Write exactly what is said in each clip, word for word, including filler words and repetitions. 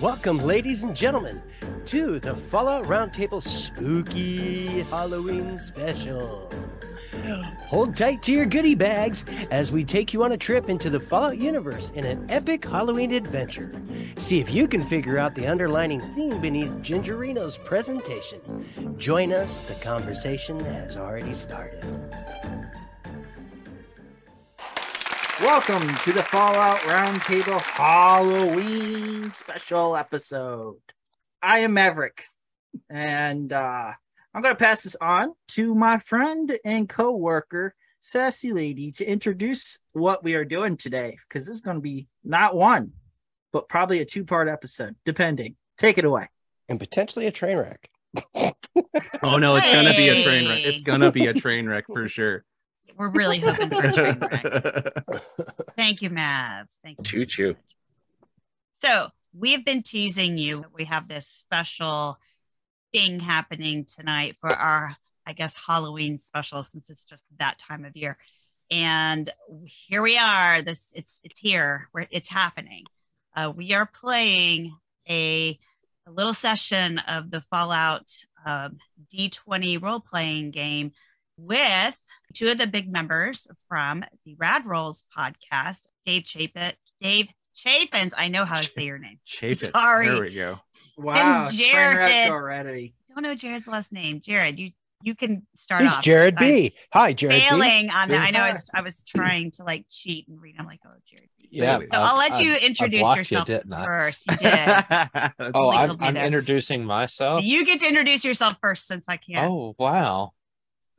Welcome, ladies and gentlemen, to the Fallout Roundtable Spooky Halloween Special. Hold tight to your goodie bags as we take you on a trip into the Fallout universe in an epic Halloween adventure. See if you can figure out the underlining theme beneath Gingerino's presentation. Join us, the conversation has already started. Welcome to the Fallout Roundtable Halloween Special Episode. I am Maverick, and uh, I'm going to pass this on to my friend and co-worker, Sassy Lady, to introduce what we are doing today, because this is going to be not one, but probably a two-part episode, depending. Take it away. And potentially a train wreck. Oh, no, it's hey. going to be a train wreck. It's going to be a train wreck for sure. We're really hoping for a train wreck. Thank you, Mav. Thank you. Choo choo. So, so we have been teasing you. We have this special thing happening tonight for our, I guess, Halloween special, since it's just that time of year. And here we are. This it's it's here. We're, it's happening. Uh, we are playing a, a little session of the Fallout um, D twenty role playing game with two of the big members from the Rad Rolls podcast, Dave Chaffins. Dave Chaffins, I know how to say your name. Chaffins. Sorry. There we go. Wow. And Jared already. I don't know Jared's last name. Jared, you you can start it's off. It's Jared B. Hi, Jared. Failing B. on that. I know I was, I was trying to like cheat and read. I'm like, oh, Jared B. Yeah. So I'll, I'll let you I've, introduce I've yourself you, first. You did. oh, I'm, I'm introducing myself. So you get to introduce yourself first, since I can't. Oh, wow.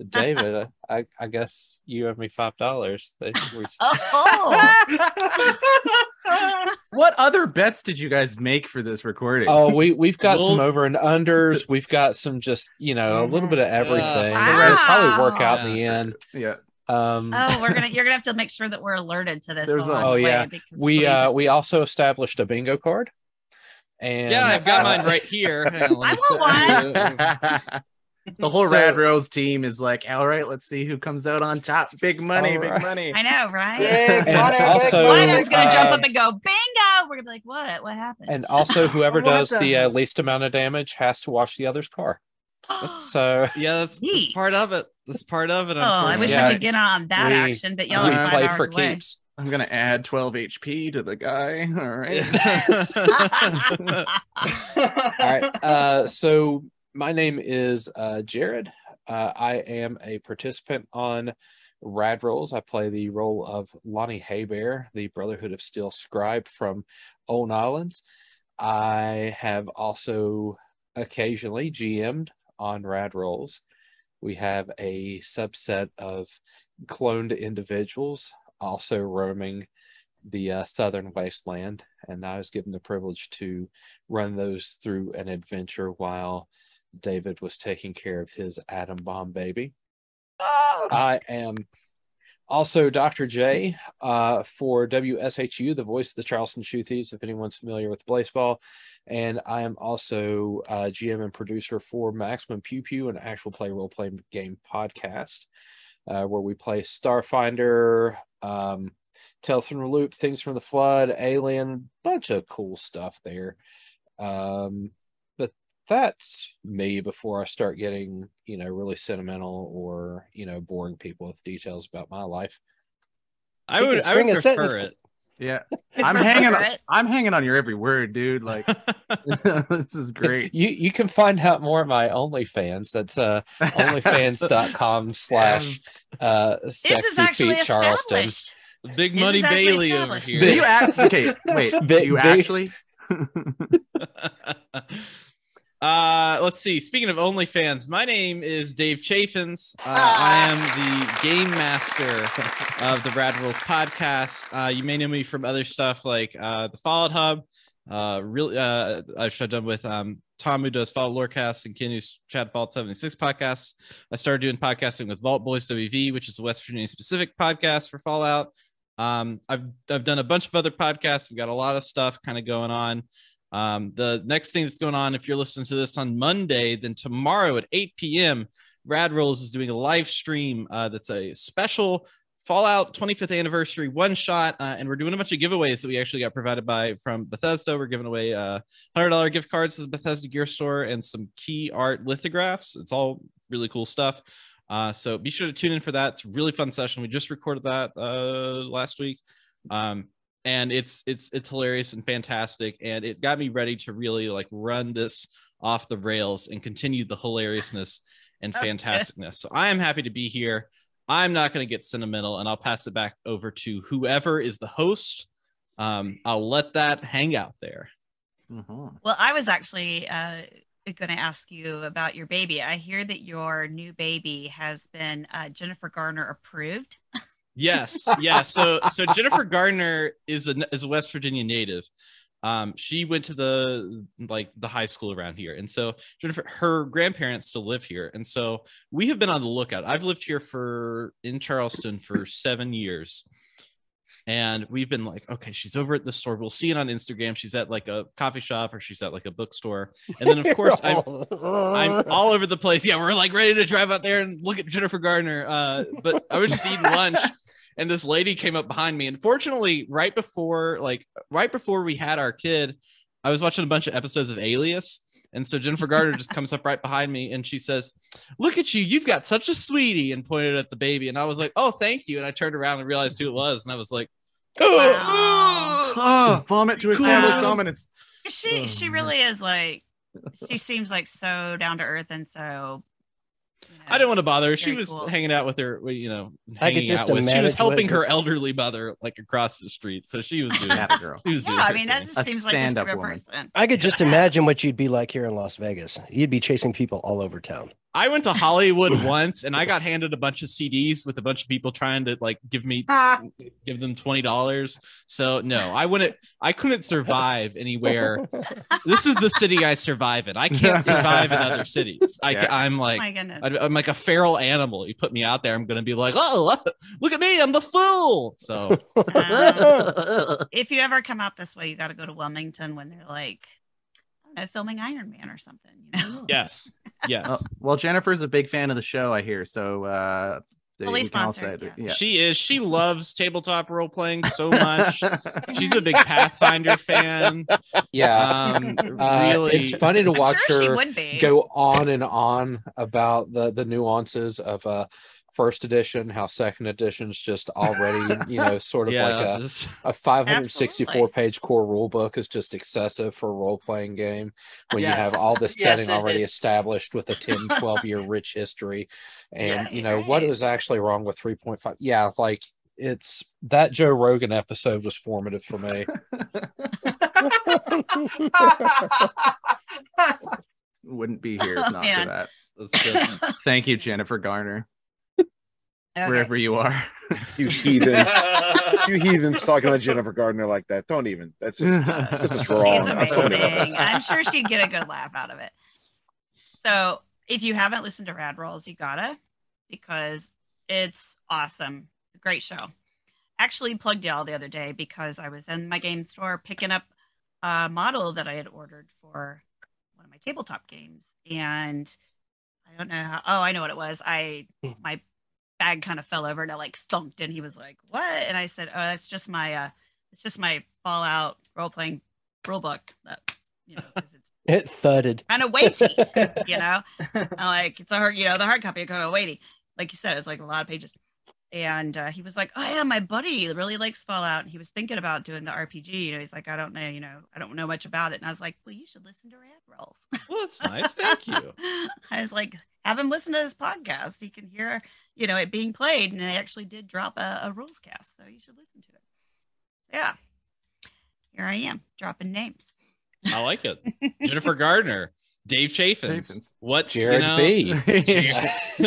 David, I, I guess you owe me five dollars. Oh. What other bets did you guys make for this recording? Oh, we we've got some over and unders. We've got some just you know a little bit of everything. Uh, wow. It'll probably work out in the end. Yeah. Um, oh, we're gonna you're gonna have to make sure that we're alerted to this. A, oh yeah. We uh we also established a bingo card. And yeah, I've got uh, mine right here. Hang on, I want one. Uh, The whole so, Rad Rolls team is like, all right, let's see who comes out on top. Big money, right. big money. I know, right? Big money, also, one of them's going to uh, jump up and go, bingo! We're going to be like, what? What happened? And also, whoever does the, the uh, least amount of damage has to wash the other's car. So yeah, that's, that's part of it. That's part of it. Oh, I wish yeah, I could get on that we, action, but y'all are five hours for away. Keeps. I'm going to add twelve H P to the guy. All right. All right. Uh, so... My name is uh, Jared. Uh, I am a participant on Rad Rolls. I play the role of Lonnie Haybear, the Brotherhood of Steel scribe from Olin Islands. I have also occasionally G M'd on Rad Rolls. We have a subset of cloned individuals also roaming the uh, southern wasteland, and I was given the privilege to run those through an adventure while David was taking care of his atom bomb baby. Oh. I am also Doctor J uh, for W S H U, the voice of the Charleston Shoe Thieves, if anyone's familiar with baseball. And I am also uh, G M and producer for Maximum Pew Pew, an actual play role-play game podcast, uh, where we play Starfinder, um, Tales from the Loop, Things from the Flood, Alien, bunch of cool stuff there. Um, that's me before I start getting, you know, really sentimental or, you know, boring people with details about my life. I would, I would prefer it. Yeah, I'm hanging on, I'm hanging on your every word, dude. Like, this is great. You you can find out more of my OnlyFans. That's uh, OnlyFans dot com slash uh, sexy feet Charleston. Big Money Bailey over here. Do you act- okay, wait. Do you actually? Uh, let's see. Speaking of OnlyFans, my name is Dave Chaffins. Uh, I am the game master of the Rad Rolls podcast. Uh, you may know me from other stuff like uh, the Fallout Hub. Uh, really, uh, I've done with um, Tom, who does Fallout Lorecast, and Ken, who's Chad Fallout seventy-six podcasts. I started doing podcasting with Vault Boys W V, which is a West Virginia specific podcast for Fallout. Um, I've I've done a bunch of other podcasts. We've got a lot of stuff kind of going on. Um, the next thing that's going on, if you're listening to this on Monday, then tomorrow at eight p m Rad Rolls is doing a live stream uh, that's a special Fallout twenty-fifth anniversary one shot, uh, and we're doing a bunch of giveaways that we actually got provided by from Bethesda. We're giving away uh, one hundred dollar gift cards to the Bethesda Gear Store and some key art lithographs. It's all really cool stuff, uh, so be sure to tune in for that. It's a really fun session. We just recorded that uh, last week. Um, And it's it's it's hilarious and fantastic, and it got me ready to really like run this off the rails and continue the hilariousness and fantasticness. So I am happy to be here. I'm not going to get sentimental, and I'll pass it back over to whoever is the host. Um, I'll let that hang out there. Mm-hmm. Well, I was actually uh, going to ask you about your baby. I hear that your new baby has been uh, Jennifer Garner approved. Yes, yeah. So, so Jennifer Garner is a is a West Virginia native. Um, she went to the like the high school around here, and so Jennifer, her grandparents still live here, and so we have been on the lookout. I've lived here for in Charleston for seven years, and we've been like, okay, she's over at the store. We'll see it on Instagram. She's at like a coffee shop, or she's at like a bookstore, and then of course I'm I'm all over the place. Yeah, we're like ready to drive out there and look at Jennifer Garner. Uh, but I was just eating lunch. And this lady came up behind me. And fortunately, right before like right before we had our kid, I was watching a bunch of episodes of Alias. And so Jennifer Garner just comes up right behind me and she says, "Look at you. You've got such a sweetie," and pointed at the baby. And I was like, "Oh, thank you." And I turned around and realized who it was. And I was like, oh, wow. oh, oh vomit to his wow. dominance. She oh, she really man. is like, she seems like so down to earth and so. You know, I didn't want to bother her. She was cool. hanging out with her, you know, hanging I could just out with. She was helping her elderly mother like across the street. So she was doing that girl. She was yeah, doing I mean, that just seems like a real person. I could just imagine what you'd be like here in Las Vegas. You'd be chasing people all over town. I went to Hollywood once and I got handed a bunch of C Ds with a bunch of people trying to like give me, ah. give them twenty dollars. So no, I wouldn't, I couldn't survive anywhere. This is the city I survive in. I can't survive in other cities. I, yeah. I'm like, oh I'm like a feral animal. You put me out there, I'm going to be like, oh, look at me. I'm the fool. So um, if you ever come out this way, you got to go to Wilmington when they're like, filming Iron Man or something, you know. Yes, yes. Well, well, Jennifer's a big fan of the show, I hear. So, uh, police sponsor. Yeah. Yeah. She is. She loves tabletop role playing so much. She's a big Pathfinder fan. Yeah, um, uh, really. It's funny to watch sure her go on and on about the the nuances of uh first edition, how second edition's just already, you know, sort of yeah, like a, just, a five hundred sixty-four absolutely. Page core rule book is just excessive for a role-playing game when yes. you have all this yes, setting already is. established with a ten, twelve year rich history. And yes. you know, what was actually wrong with three point five? Yeah, like it's that Joe Rogan episode was formative for me. Wouldn't be here if not oh, for that. That's Thank you, Jennifer Garner. Okay. Wherever you are, you heathens, you heathens talking to Jennifer Garner like that. Don't even. That's just this, this is wrong. I'm, so this. I'm sure she'd get a good laugh out of it. So, if you haven't listened to Rad Rolls, you gotta, because it's awesome. Great show. Actually, plugged y'all the other day because I was in my game store picking up a model that I had ordered for one of my tabletop games, and I don't know how. Oh, I know what it was. I my. bag kind of fell over and I like thunked and he was like, "What?" And I said, "Oh, that's just my uh it's just my Fallout role-playing rule book that, you know, because it's It thudded. Kind of weighty, you know? Like, it's a hard, you know, the hard copy of kind of weighty. Like you said, it's like a lot of pages. And uh, he was like, oh, yeah, my buddy really likes Fallout. And he was thinking about doing the R P G. You know, he's like, I don't know, you know, I don't know much about it. And I was like, well, you should listen to Rad Rolls. Well, that's nice. Thank you. I was like, have him listen to this podcast. He can hear, you know, it being played. And they actually did drop a, a rules cast. So you should listen to it. Yeah. Here I am, dropping names. I like it. Jennifer Garner, Dave Chaffins. Chaffins. What's Jared, you know, B. Jared,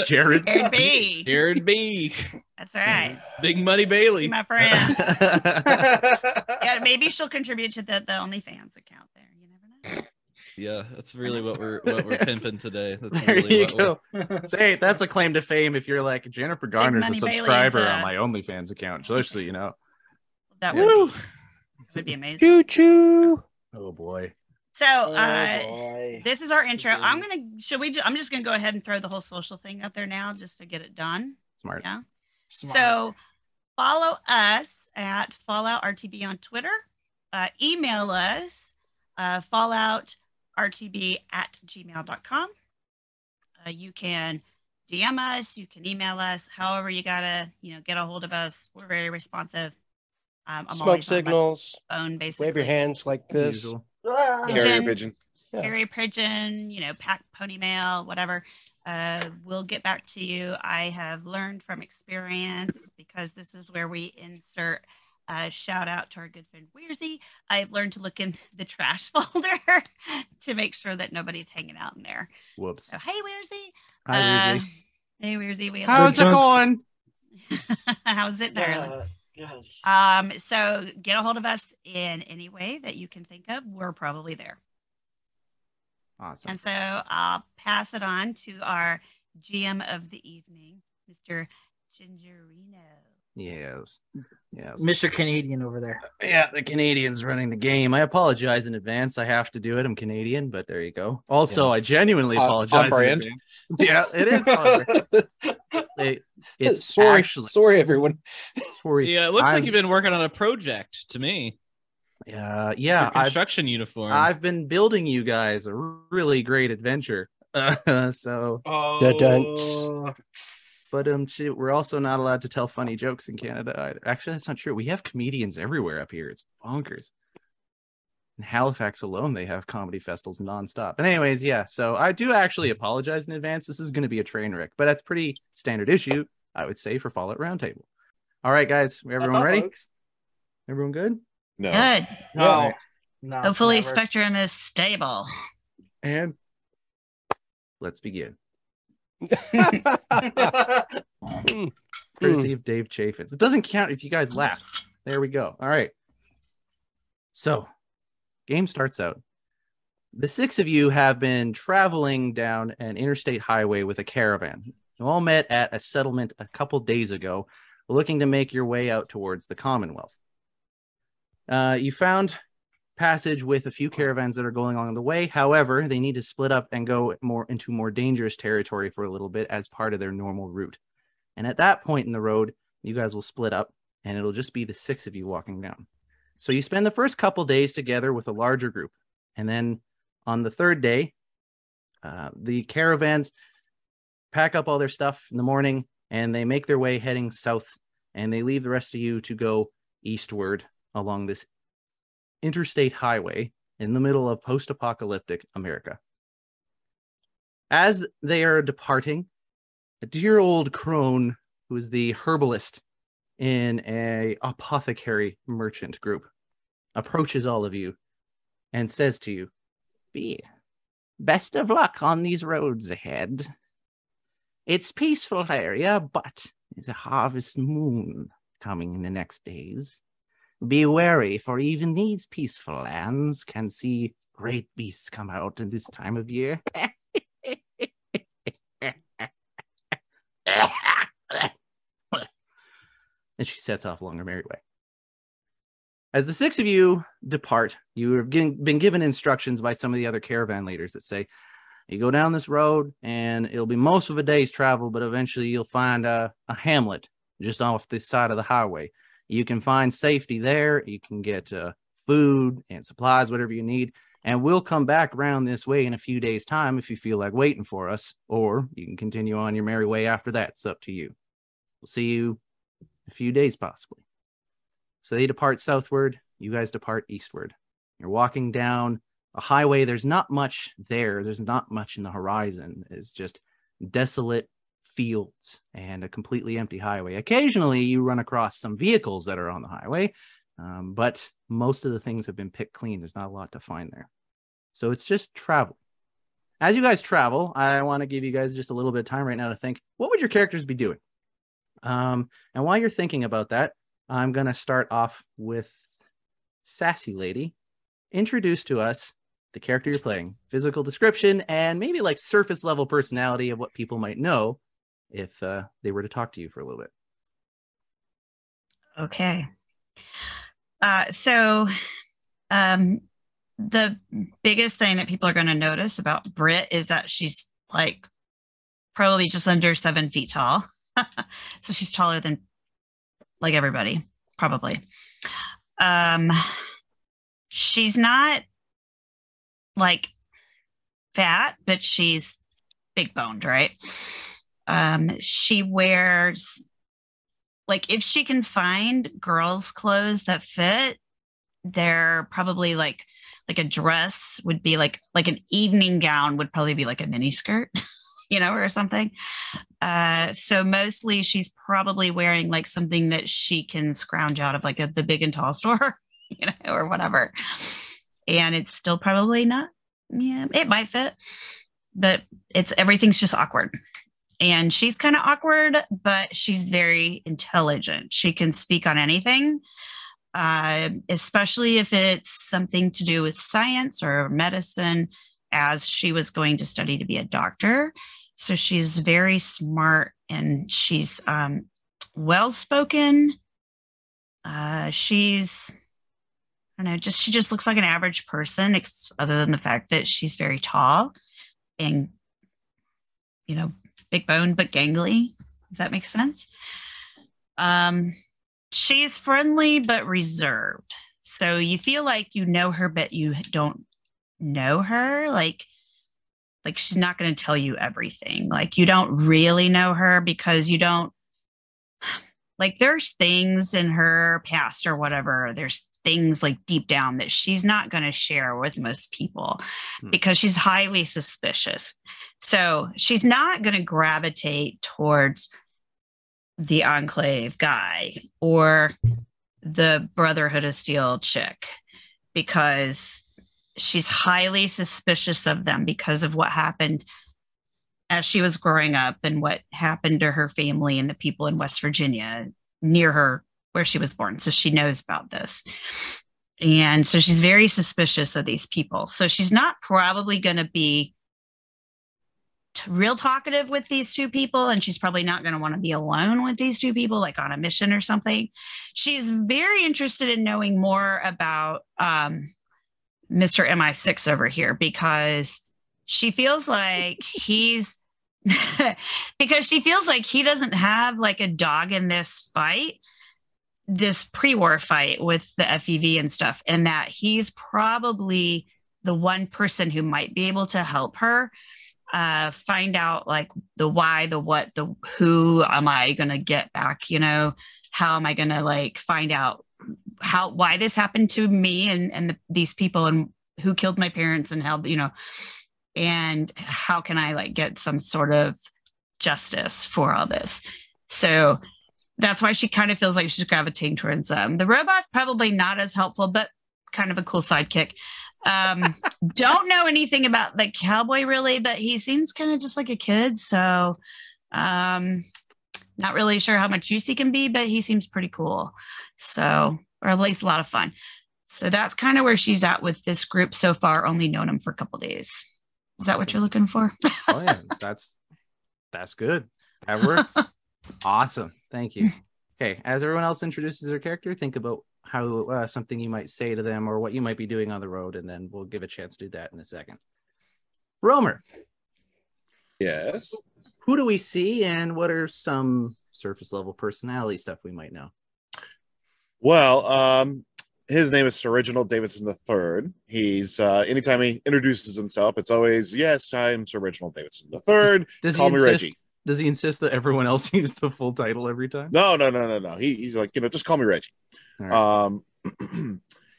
Jared, Jared B. Jared B. That's all right. Big Money Bailey. My friend. Yeah, maybe she'll contribute to the, the OnlyFans account there. You never know. Yeah, that's really what we're what we're pimping today. That's there really you what go. We're... Hey, that's a claim to fame if you're like, Jennifer Garner's a subscriber uh... on my OnlyFans account. Just so you know. That would, yeah. be, that would be amazing. Choo choo. Oh boy. So uh, oh boy. This is our intro. I'm gonna. Should we? Ju- I'm just gonna go ahead and throw the whole social thing out there now, just to get it done. Smart. Yeah. Smart. So follow us at Fallout R T B on Twitter. Uh, email us uh, fallout r t b at gmail dot com. Uh, you can D M us. You can email us. However, you gotta, you know, get a hold of us. We're very responsive. Um, I'm Smoke signals. Phone, basically. Wave your hands like this. Ah, pigeon, carrier pigeon. Yeah. Carrier pigeon, you know, pack pony mail, whatever. Uh, we'll get back to you. I have learned from experience, because this is where we insert a shout out to our good friend Weirzy. I've learned to look in the trash folder to make sure that nobody's hanging out in there. Whoops. So, hey, Weirzy. Hi, Weirzy. Uh, hey, Weirzy. We How's it going? How's it, darling? Uh, Um, so get a hold of us in any way that you can think of. We're probably there. Awesome. And so I'll pass it on to our G M of the evening, Mister Gingerino. Yes. Yes. Mister Canadian over there. Yeah, the Canadian's running the game. I apologize in advance. I have to do it. I'm Canadian, but there you go. Also, yeah. I genuinely uh, apologize. In advance. Yeah, it is. It, it's sorry, actually, sorry, everyone. Sorry. Yeah, it looks I'm, like you've been working on a project to me. Uh, yeah, yeah. Construction I've, uniform. I've been building you guys a really great adventure. Uh, so, oh. But um, we're also not allowed to tell funny jokes in Canada either. Actually, that's not true. We have comedians everywhere up here. It's bonkers. In Halifax alone, they have comedy festivals nonstop. And anyways, yeah. So I do actually apologize in advance. This is going to be a train wreck, but that's pretty standard issue, I would say, for Fallout Roundtable. All right, guys. Everyone all, ready? Folks. Everyone good? No. Good. No. no. Hopefully, never. Spectrum is stable. And. Let's begin. Courtesy of Dave Chaffins. It doesn't count if you guys laugh. There we go. All right. So, game starts out. The six of you have been traveling down an interstate highway with a caravan. You all met at a settlement a couple days ago, looking to make your way out towards the Commonwealth. Uh, you found... passage with a few caravans that are going along the way. However, they need to split up and go more into more dangerous territory for a little bit as part of their normal route. And at that point in the road, you guys will split up and it'll just be the six of you walking down. So you spend the first couple days together with a larger group. And then on the third day, uh, the caravans pack up all their stuff in the morning and they make their way heading south, and they leave the rest of you to go eastward along this interstate highway in the middle of post-apocalyptic America. As they are departing, a dear old crone, who is the herbalist in a apothecary merchant group, approaches all of you and says to you, "Be best of luck on these roads ahead. It's peaceful area, but there's a harvest moon coming in the next days. Be wary, for even these peaceful lands can see great beasts come out in this time of year." And she sets off along her merry way. As the six of you depart, you have been given instructions by some of the other caravan leaders that say, you go down this road and it'll be most of a day's travel, but eventually you'll find a, a hamlet just off this side of the highway. You can find safety there. You can get uh, food and supplies, whatever you need. And we'll come back round this way in a few days' time if you feel like waiting for us, or you can continue on your merry way after that. It's up to you. We'll see you in a few days, possibly. So they depart southward. You guys depart eastward. You're walking down a highway. There's not much there. There's not much in the horizon. It's just desolate fields and a completely empty highway. Occasionally, you run across some vehicles that are on the highway, um, but most of the things have been picked clean. There's not a lot to find there. So it's just travel. As you guys travel, I want to give you guys just a little bit of time right now to think, what would your characters be doing? Um, and while you're thinking about that, I'm going to start off with Sassy Lady. Introduce to us the character you're playing, physical description, and maybe like surface level personality of what people might know if uh, they were to talk to you for a little bit. Okay. Uh, so um, the biggest thing that people are going to notice about Britt is that she's like probably just under seven feet tall. So she's taller than like everybody, probably. Um, she's not like fat, but she's big boned, right? Um, she wears, like, if she can find girls' clothes that fit, they're probably like, like a dress would be like, like an evening gown would probably be like a mini skirt, you know, or something. Uh, so mostly she's probably wearing like something that she can scrounge out of like a, the big and tall store, you know, or whatever. And it's still probably not, yeah, it might fit, but it's, everything's just awkward. And she's kind of awkward, but she's very intelligent. She can speak on anything, uh, especially if it's something to do with science or medicine, as she was going to study to be a doctor. So she's very smart, and she's um, well-spoken. Uh, she's, I don't know, just, she just looks like an average person, ex- other than the fact that she's very tall and, you know, big bone, but gangly, if that makes sense. Um, she's friendly, but reserved. So you feel like you know her, but you don't know her. Like, like she's not going to tell you everything. Like, you don't really know her because you don't, like, there's things in her past or whatever. There's things like deep down that she's not going to share with most people hmm. because she's highly suspicious. So she's not going to gravitate towards the Enclave guy or the Brotherhood of Steel chick, because she's highly suspicious of them because of what happened as she was growing up and what happened to her family and the people in West Virginia near her where she was born. So she knows about this. And so she's very suspicious of these people. So she's not probably going to be t- real talkative with these two people. And she's probably not going to want to be alone with these two people, like on a mission or something. She's very interested in knowing more about um, Mister M I six over here, because she feels like he's, because she feels like he doesn't have like a dog in this fight, this pre-war fight with the F E V and stuff, and that he's probably the one person who might be able to help her uh, find out like the why, the what, the who am I going to get back? You know, how am I going to like find out how, why this happened to me and, and the, these people and who killed my parents and how, you know, and how can I like get some sort of justice for all this? So that's why she kind of feels like she's gravitating towards them. The robot, probably not as helpful, but kind of a cool sidekick. Um, don't know anything about the cowboy really, but he seems kind of just like a kid. So um, not really sure how much use he can be, but he seems pretty cool. So, or at least a lot of fun. So that's kind of where she's at with this group so far. Only known him for a couple days. Is that what you're looking for? Oh yeah, that's, that's good. That works. Awesome. Thank you. Okay. As everyone else introduces their character, think about how uh, something you might say to them or what you might be doing on the road, and then we'll give a chance to do that in a second. Romer. Yes. Who do we see, and what are some surface level personality stuff we might know? Well, um, his name is Sir Reginald Davidson the Third. He's uh, anytime he introduces himself, it's always, yes, I'm Sir Reginald Davidson the Third. Call me insist, Reggie. Does he insist that everyone else use the full title every time? No, no, no, no, no. He, he's like, you know, just call me Reggie. Right. Um,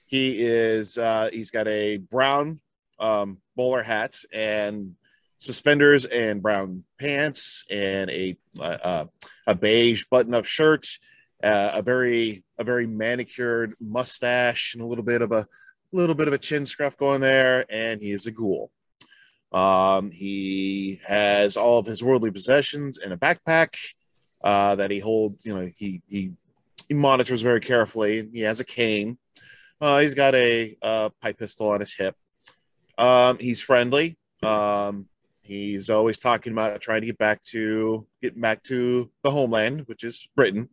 he is. Uh, he's got a brown um, bowler hat and suspenders and brown pants and a uh, a beige button-up shirt. Uh, a very a very manicured mustache and a little bit of a little bit of a chin scruff going there, and he is a ghoul. Um, he has all of his worldly possessions in a backpack uh, that he hold. You know, he he he monitors very carefully. He has a cane. Uh, he's got a, a pipe pistol on his hip. Um, he's friendly. Um, he's always talking about trying to get back to get back to the homeland, which is Britain.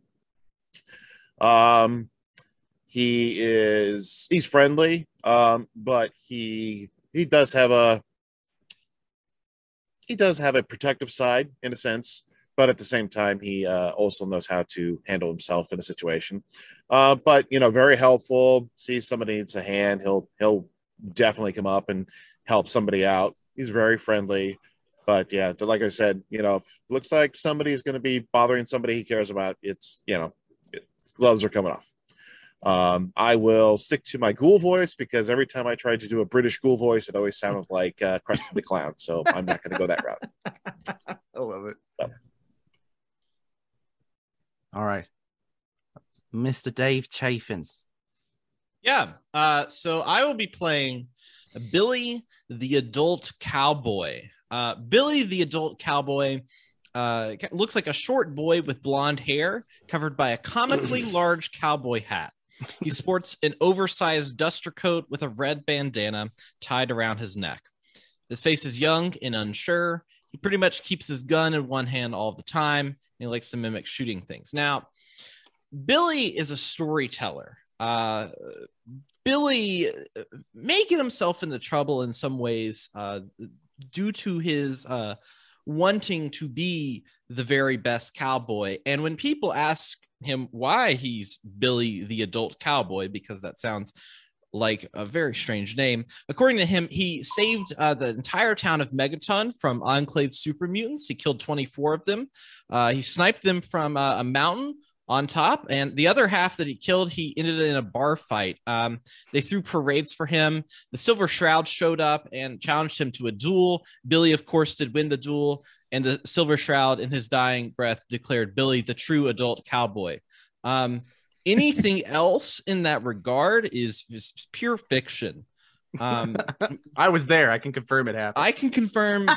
Um, he is, he's friendly, um, but he, he does have a, he does have a protective side in a sense, but at the same time, he, uh, also knows how to handle himself in a situation. Uh, but, you know, very helpful. See somebody needs a hand. He'll, he'll definitely come up and help somebody out. He's very friendly, but yeah, like I said, you know, if it looks like somebody's going to be bothering somebody he cares about, it's, you know. Gloves are coming off. Um, I will stick to my ghoul voice because every time I tried to do a British ghoul voice, it always sounded like uh, Krusty the Clown. So I'm not going to go that route. I love it. So. All right. Mister Dave Chaffins. Yeah. Uh, so I will be playing Billy the Adult Cowboy. Uh, Billy the Adult Cowboy. Uh, looks like a short boy with blonde hair covered by a comically large cowboy hat. He sports an oversized duster coat with a red bandana tied around his neck. His face is young and unsure. He pretty much keeps his gun in one hand all the time, and he likes to mimic shooting things. Now, Billy is a storyteller. Uh, Billy may get himself into trouble in some ways uh, due to his... Uh, wanting to be the very best cowboy. And when people ask him why he's Billy the Adult Cowboy, because that sounds like a very strange name, according to him, he saved uh, the entire town of Megaton from Enclave super mutants. He killed twenty-four of them. Uh, he sniped them from uh, a mountain on top, and the other half that he killed, he ended in a bar fight. Um, they threw parades for him. The Silver Shroud showed up and challenged him to a duel. Billy, of course, did win the duel, and the Silver Shroud, in his dying breath, declared Billy the true adult cowboy. Um, anything else in that regard is, is pure fiction. Um, I was there. I can confirm it happened. I can confirm.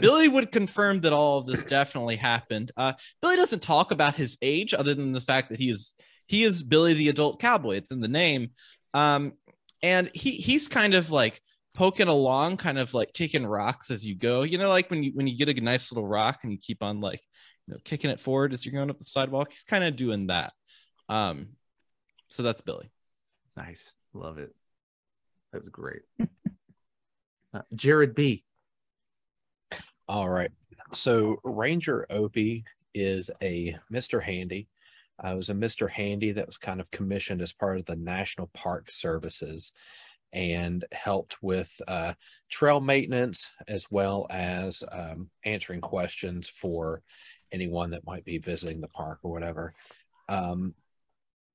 Billy would confirm that all of this definitely happened. Uh, Billy doesn't talk about his age other than the fact that he is he is Billy the Adult Cowboy. It's in the name. Um, and he he's kind of like poking along, kind of like kicking rocks as you go. You know, like when you when you get a nice little rock and you keep on like you know kicking it forward as you're going up the sidewalk. He's kind of doing that. Um, so that's Billy. Nice, love it. That's great. Uh, Jared B. All right. So Ranger Opie is a Mister Handy. Uh, it was a Mister Handy that was kind of commissioned as part of the National Park Services and helped with uh, trail maintenance as well as um, answering questions for anyone that might be visiting the park or whatever. Um,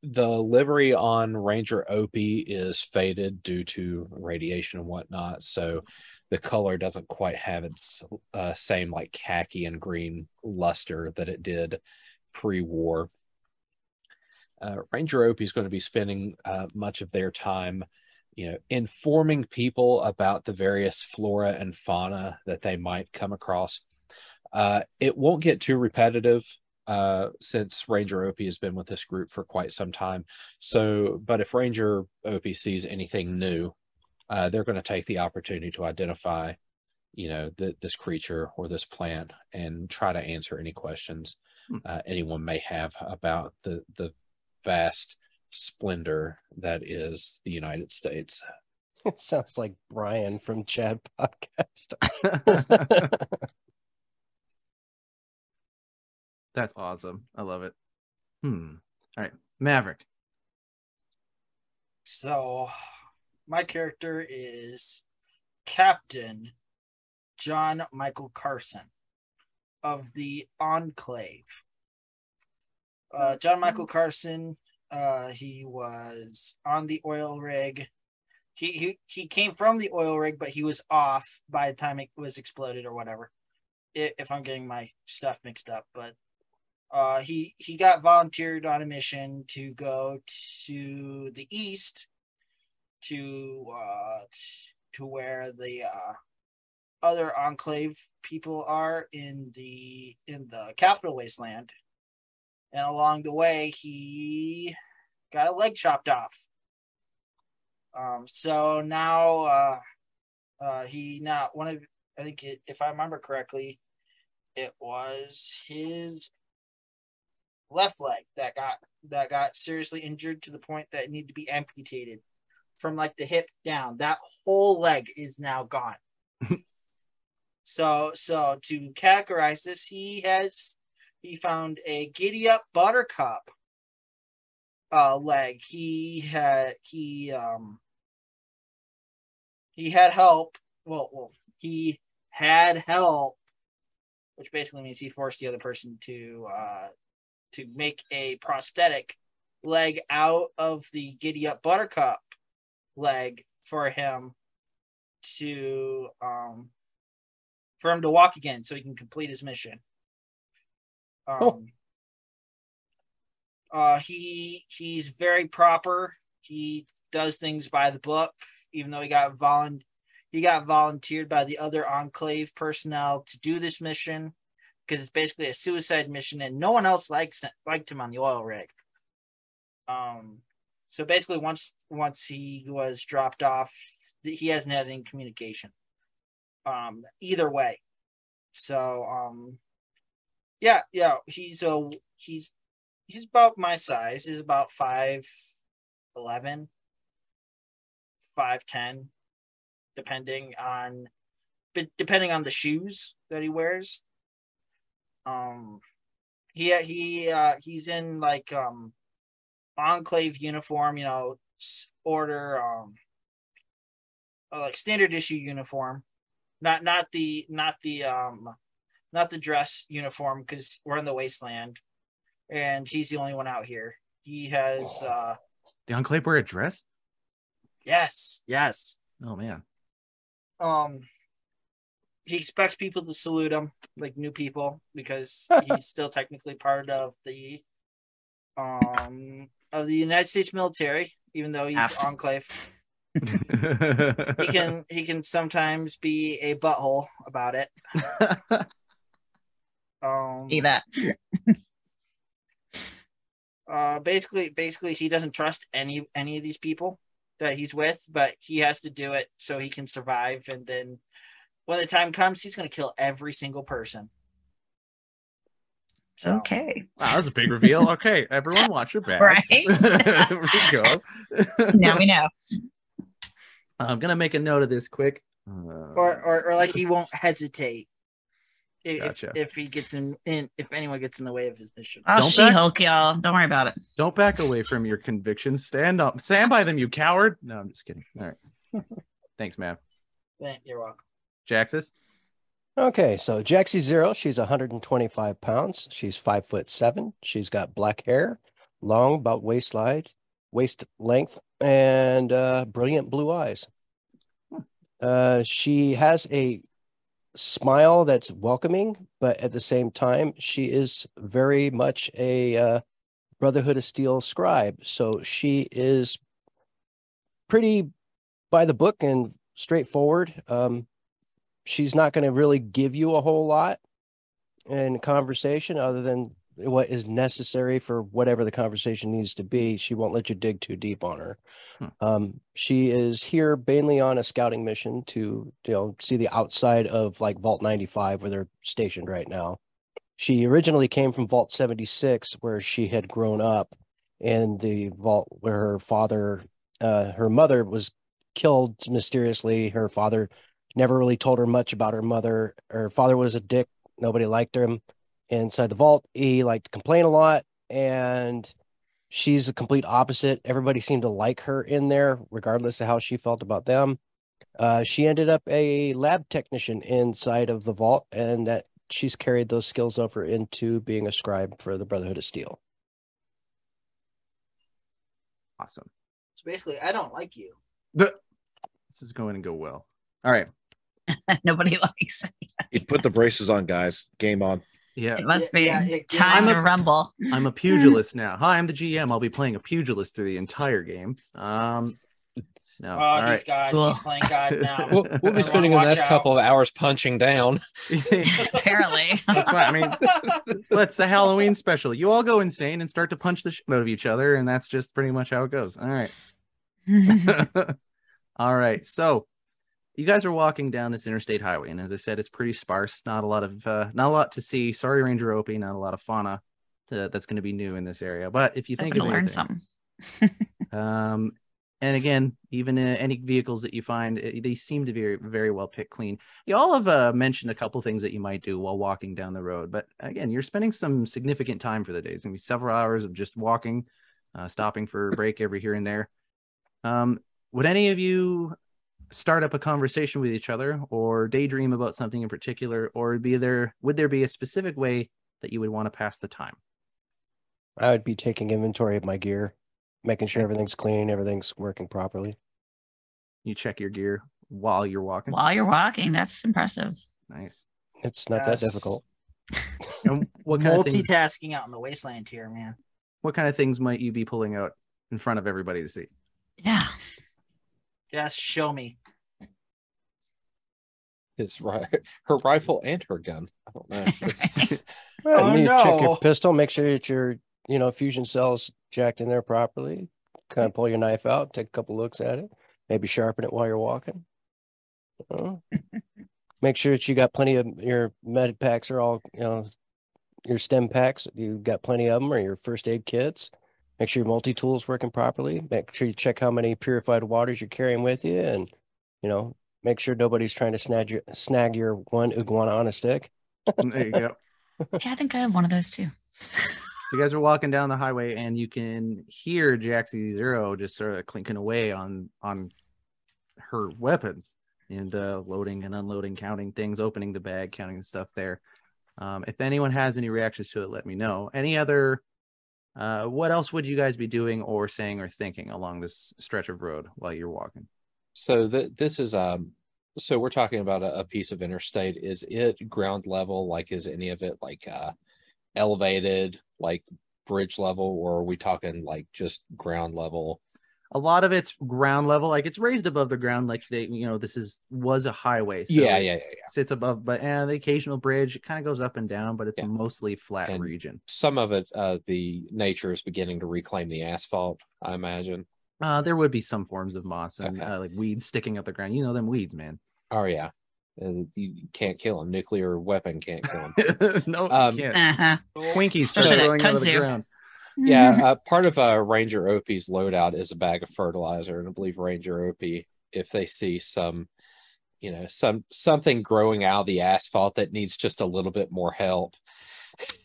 The livery on Ranger Opie is faded due to radiation and whatnot, so the color doesn't quite have its uh, same like khaki and green luster that it did pre-war. Uh, Ranger Opie is going to be spending uh, much of their time, you know, informing people about the various flora and fauna that they might come across. Uh, it won't get too repetitive. Uh, since Ranger Opie has been with this group for quite some time. So, but if Ranger Opie sees anything new, uh, they're going to take the opportunity to identify, you know, the, this creature or this plant and try to answer any questions uh, anyone may have about the, the vast splendor that is the United States. It sounds like Brian from Chad Podcast. That's awesome. I love it. Hmm. All right. Maverick. So my character is Captain John Michael Carson of the Enclave. Uh, John Michael Carson, uh, he was on the oil rig. He, he he came from the oil rig, but he was off by the time it was exploded or whatever, if I'm getting my stuff mixed up. But uh, he, he got volunteered on a mission to go to the east to uh, to where the uh, other Enclave people are in the in the Capital Wasteland. And along the way, he got a leg chopped off. Um, so now uh, uh, he now one of I think it, if I remember correctly, it was his left leg that got that got seriously injured to the point that it needed to be amputated from like the hip down. That whole leg is now gone. so so to categorize this, he has. He found a Giddy Up Buttercup uh, leg. He had he um he had help. Well, well, he had help, which basically means he forced the other person to uh, to make a prosthetic leg out of the Giddy Up Buttercup leg for him to um for him to walk again, so he can complete his mission. Um, oh. uh, he he's very proper. He does things by the book, even though he got volun- he got volunteered by the other Enclave personnel to do this mission, because it's basically a suicide mission, and no one else likes liked him on the oil rig. Um, so basically, once once he was dropped off, he hasn't had any communication, um, either way. So um. Yeah, yeah, he's a he's he's about my size. He's about five eleven, five ten, depending on depending on the shoes that he wears. Um, he he uh, he's in like um Enclave uniform, you know, order um like standard issue uniform, not not the not the um. Not the dress uniform, because we're in the wasteland, and he's the only one out here. He has uh the Enclave wear a dress? Yes, yes. Oh man. Um he expects people to salute him, like new people, because he's still technically part of the um of the United States military, even though he's After. Enclave. he can he can sometimes be a butthole about it. Um, See that. uh, basically, basically, he doesn't trust any any of these people that he's with, but he has to do it so he can survive. And then, when the time comes, he's going to kill every single person. So. Okay. Wow, that's a big reveal. Okay, everyone, watch your back. Right. Here we go. Now we know. I'm gonna make a note of this quick. Uh... Or, or, or like he won't hesitate. If, gotcha. if he gets in, in, if anyone gets in the way of his mission, oh, don't back, She-Hulk, y'all. Don't worry about it. Don't back away from your convictions. Stand up, stand by them, you coward. No, I'm just kidding. All right, thanks, man. You're welcome, Jaxis. Okay, so Jaxie Zero. She's one hundred twenty-five pounds. She's five foot seven. She's got black hair, long, about waist wide, waist length, and uh, brilliant blue eyes. Uh, she has a smile that's welcoming, but at the same time she is very much a uh, Brotherhood of Steel scribe, so she is pretty by the book and straightforward. Um, she's not going to really give you a whole lot in conversation other than what is necessary for whatever the conversation needs to be. She won't let you dig too deep on her. Hmm. Um, she is here mainly on a scouting mission to, you know, see the outside of like Vault ninety-five where they're stationed right now. She originally came from Vault seventy-six where she had grown up, in the vault where her father, uh, her mother was killed mysteriously. Her father never really told her much about her mother. Her father was a dick. Nobody liked him. Inside the vault, he liked to complain a lot, and She's the complete opposite. Everybody seemed to like her in there, regardless of how she felt about them. Uh, she ended up a lab technician inside of the vault, and that she's carried those skills over into being a scribe for the Brotherhood of Steel. Awesome. So basically, I don't like you. The, this is going to go well. All right. Nobody likes it. You put the braces on, guys. Game on. Yeah, it must be yeah, yeah, yeah. time I'm to a, rumble. I'm a pugilist now. Hi, I'm the G M. I'll be playing a pugilist through the entire game. Um, no, oh, all right. God, cool. She's playing God now. We'll, we'll be spending the next out. couple of hours punching down. Apparently, that's why. I mean, that's the Halloween special. You all go insane and start to punch the shit out of each other, and that's just pretty much how it goes. All right. All right. So. You guys are walking down this interstate highway, and as I said, it's pretty sparse. Not a lot of, uh, not a lot to see. Sorry, Ranger Opie, not a lot of fauna to, that's going to be new in this area. But if you think of learn something, um, and again, even uh, any vehicles that you find, it, they seem to be very well picked clean. You all have uh, mentioned a couple things that you might do while walking down the road, but again, you're spending some significant time for the day. It's going to be several hours of just walking, uh, stopping for a break every here and there. Um, would any of you start up a conversation with each other or daydream about something in particular, or be there would there be a specific way that you would want to pass the time? I would be taking inventory of my gear, making sure everything's clean, everything's working properly. You check your gear while you're walking? While you're walking. That's impressive. Nice. It's not yes. that difficult. And what kind multitasking of things, out in the wasteland here, man. What kind of things might you be pulling out in front of everybody to see? Yeah. Yes, show me. His ri her rifle and her gun. I don't know. Well, oh, you no. Check your pistol. Make sure that your you know fusion cells jacked in there properly. Kind of pull your knife out. Take a couple looks at it. Maybe sharpen it while you're walking. Uh, make sure that you got plenty of your med packs are all you know your stem packs. You got plenty of them, or your first aid kits. Make sure your multi-tool is working properly. Make sure you check how many purified waters you're carrying with you. And, you know, make sure nobody's trying to snag your, snag your one iguana on a stick. There you go. Yeah, I think I have one of those too. So you guys are walking down the highway and you can hear Jaxie Zero just sort of clinking away on, on her weapons and uh, loading and unloading, counting things, opening the bag, counting the stuff there. Um, if anyone has any reactions to it, let me know. Any other... Uh, what else would you guys be doing or saying or thinking along this stretch of road while you're walking? So th this is, um, so we're talking about a, a piece of interstate. Is it ground level? Like, is any of it like uh, elevated, like bridge level, or are we talking like just ground level? A lot of it's ground level. Like it's raised above the ground. Like they, you know, this is, was a highway. So yeah, yeah, yeah, yeah. Sits above, but and the occasional bridge, it kind of goes up and down, but it's yeah. mostly flat and region. Some of it, uh, the nature is beginning to reclaim the asphalt, I imagine. Uh, there would be some forms of moss and okay. uh, like weeds sticking up the ground. You know, them weeds, man. Oh yeah. Uh, you can't kill them. Nuclear weapon can't kill them. No, um, you can't. Uh-huh. Twinkies start going out of the ground. Yeah, uh, part of uh, Ranger Opie's loadout is a bag of fertilizer, and I believe Ranger Opie, if they see some, you know, some something growing out of the asphalt that needs just a little bit more help,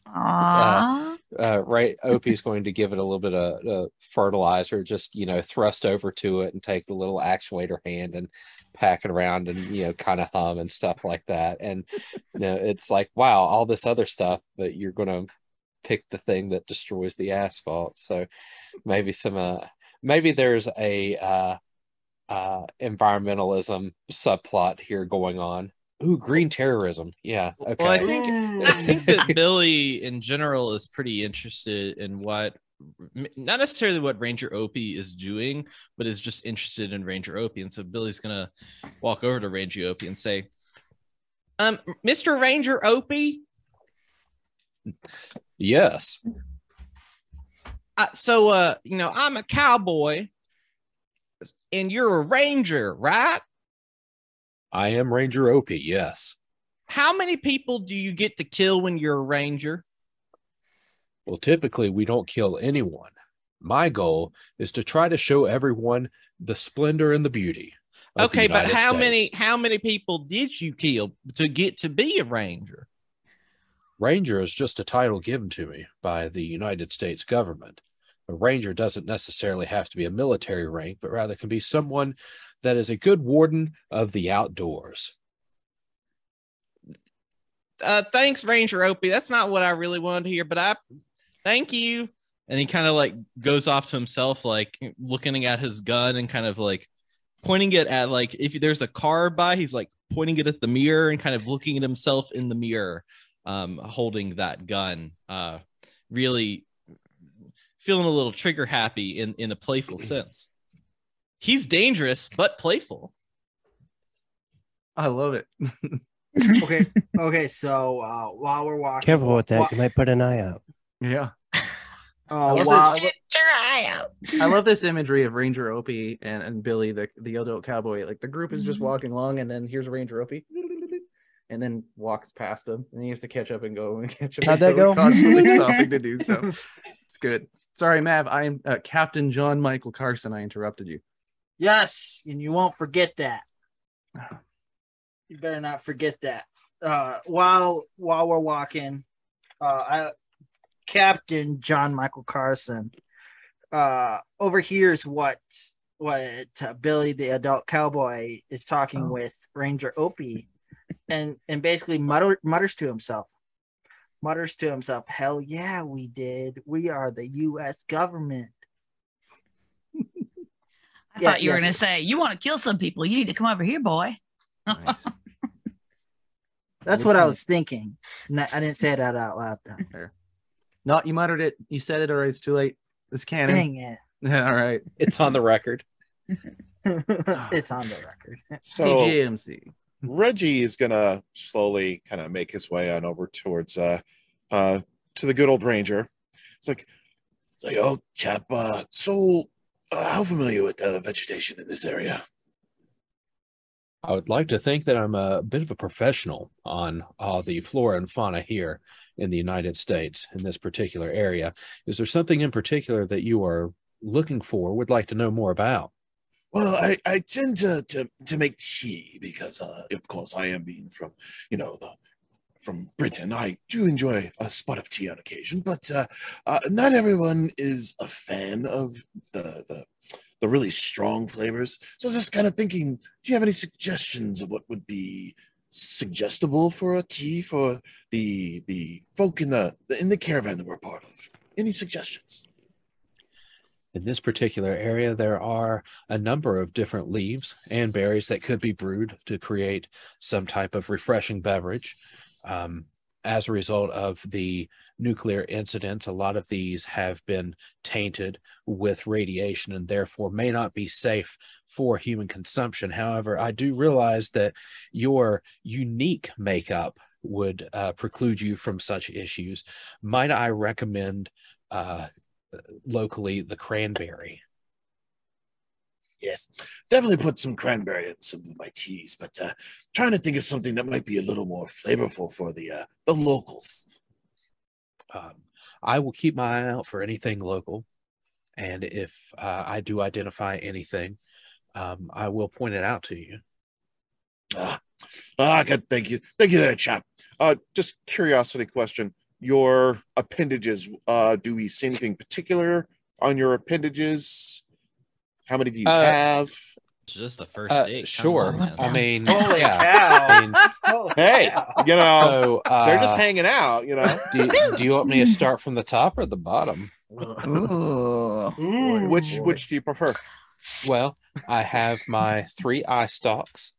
uh, uh, right? Opie's going to give it a little bit of uh, fertilizer, just you know, thrust over to it and take the little actuator hand and pack it around, and you know, kind of hum and stuff like that. And you know, it's like, wow, all this other stuff, but you're going to pick the thing that destroys the asphalt. So maybe some uh maybe there's a uh uh environmentalism subplot here going on. Ooh, green terrorism. Yeah, okay. Well, I think I think that Billy in general is pretty interested in what, not necessarily what Ranger Opie is doing, but is just interested in Ranger Opie. And so Billy's gonna walk over to Ranger Opie and say, um Mister Ranger Opie. Yes. Uh, so, uh, you know, I'm a cowboy and you're a ranger, right? I am Ranger Opie, yes. How many people do you get to kill when you're a ranger? Well, typically we don't kill anyone. My goal is to try to show everyone the splendor and the beauty. Okay, but how many, how many people did you kill to get to be a ranger? Ranger is just a title given to me by the United States government. A ranger doesn't necessarily have to be a military rank, but rather can be someone that is a good warden of the outdoors. Uh, thanks, Ranger Opie. That's not what I really wanted to hear, but I thank you. And he kind of like goes off to himself, like looking at his gun and kind of like pointing it at, like, if there's a car by, he's like pointing it at the mirror and kind of looking at himself in the mirror, um, holding that gun, uh, really feeling a little trigger happy in, in a playful sense. He's dangerous, but playful. I love it. okay. Okay. So uh, while we're walking, careful with that. Wa- you might put an eye out. Yeah. Uh, wow. Your eye out. I love this imagery of Ranger Opie and, and Billy the, the adult cowboy. Like the group is just walking along, and then here's Ranger Opie, and then walks past them, and he has to catch up and go and catch up. How'd that go? Constantly stopping to do stuff. It's good. Sorry, Mav. I'm uh, Captain John Michael Carson. I interrupted you. Yes, and you won't forget that. You better not forget that. Uh, while while we're walking, uh, I. Captain John Michael Carson uh, overhears what what uh, Billy the adult cowboy is talking oh. with Ranger Opie, and and basically mutter, mutters to himself, mutters to himself, "Hell yeah, we did. We are the U S government." I yeah, thought you yes. were going to say, "You want to kill some people? You need to come over here, boy." Nice. That's what I was thinking. I didn't say that out loud though. No, you muttered it. You said it. All right, it's too late. It's canon. Dang it. All right. It's on the record. It's on the record. So T G M C. Reggie is going to slowly kind of make his way on over towards uh, uh, to the good old ranger. It's like, it's like old chap, uh, so uh, how familiar with the vegetation in this area? I would like to think that I'm a bit of a professional on uh, the flora and fauna here in the United States, in this particular area. Is there something in particular that you are looking for, would like to know more about? Well, I, I tend to, to to make tea because, uh, of course, I am being from, you know, the, from Britain. I do enjoy a spot of tea on occasion, but uh, uh, not everyone is a fan of the, the the really strong flavors. So I was just kind of thinking, do you have any suggestions of what would be suggestible for a tea for the the folk in the in the caravan that we're part of? Any suggestions? In this particular area, there are a number of different leaves and berries that could be brewed to create some type of refreshing beverage. Um, as a result of the nuclear incidents, a lot of these have been tainted with radiation and therefore may not be safe for human consumption. However, I do realize that your unique makeup would uh, preclude you from such issues. Might I recommend uh, locally the cranberry? Yes, definitely put some cranberry in some of my teas, but uh, trying to think of something that might be a little more flavorful for the uh, the locals. Um, I will keep my eye out for anything local, and if uh, I do identify anything, um, I will point it out to you. Ah, ah, good. Thank you, thank you, there, chap. Uh, just curiosity question: your appendages? Uh, do we see anything particular on your appendages? How many do you uh, have? Just the first uh, date. Sure. On, I mean, holy yeah. cow. I mean, holy hey, cow. You know, so, uh, they're just hanging out, you know. Do, do you want me to start from the top or the bottom? Ooh. Ooh. Which which do you prefer? Well, I have my three eye stalks,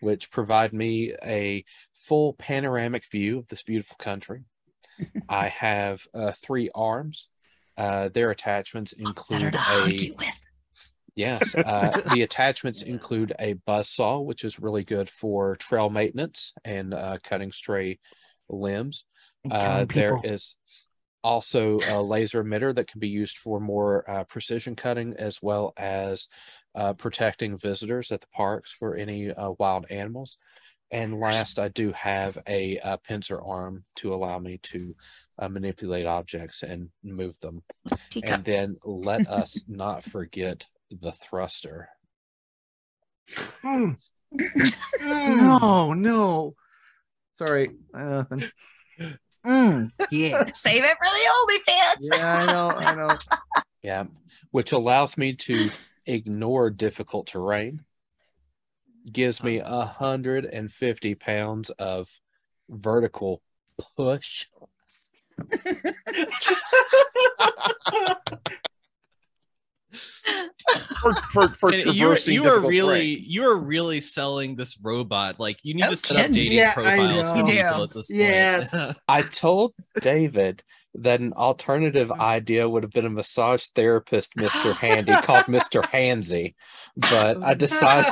which provide me a full panoramic view of this beautiful country. I have uh, three arms. Uh, their attachments include a... Yes, uh, the attachments include a buzzsaw, which is really good for trail maintenance and uh, cutting stray limbs. Uh, there is also a laser emitter that can be used for more uh, precision cutting, as well as uh, protecting visitors at the parks for any uh, wild animals. And last, I do have a, a pincer arm to allow me to uh, manipulate objects and move them. Teacup. And then let us not forget the thruster. Mm. no, no. Sorry. Uh, mm, yeah. Save it for the OnlyFans. Yeah, I know. I know. Yeah, which allows me to ignore difficult terrain. Gives me one hundred fifty pounds of vertical push. for for, for traversing you, you are really terrain. You are really selling this robot. Like, you need okay. to set up dating yeah, profiles for people at this point. Yes. I told David that an alternative idea would have been a massage therapist, Mister Handy, called Mister Handsy, but I decided.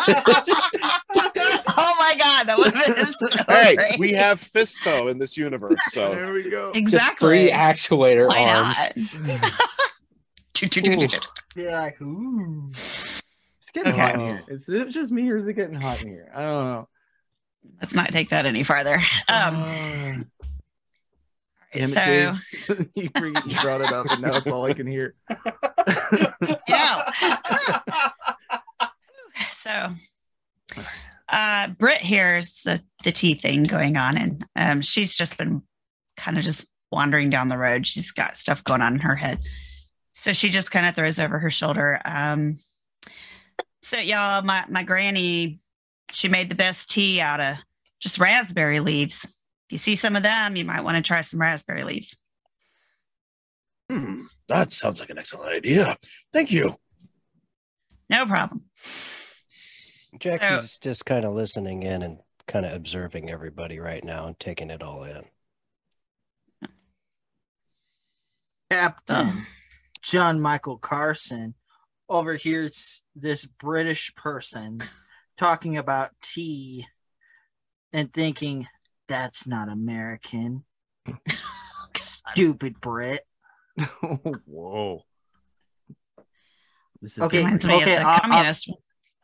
Oh my God, that would have been so Hey, great. We have Fisto in this universe, so there we go. Exactly. Just three actuator Why arms. Yeah. Ooh. It's getting okay. hot in here. Is it just me, or is it getting hot in here? I don't know. Let's not take that any farther. Um, um... Damn it, so... Dave. You brought it up, and now it's all I can hear. Yeah. So, uh, Britt hears the, the tea thing going on, and um, she's just been kind of just wandering down the road. She's got stuff going on in her head. So she just kind of throws over her shoulder. Um, so, y'all, my, my granny, she made the best tea out of just raspberry leaves. If you see some of them, you might want to try some raspberry leaves. Hmm, that sounds like an excellent idea. Thank you. No problem. Jaxie's is just kind of listening in and kind of observing everybody right now and taking it all in. Captain um, John Michael Carson overhears this British person talking about tea and thinking, that's not American. Stupid Brit. Whoa. This is okay, okay, off, off,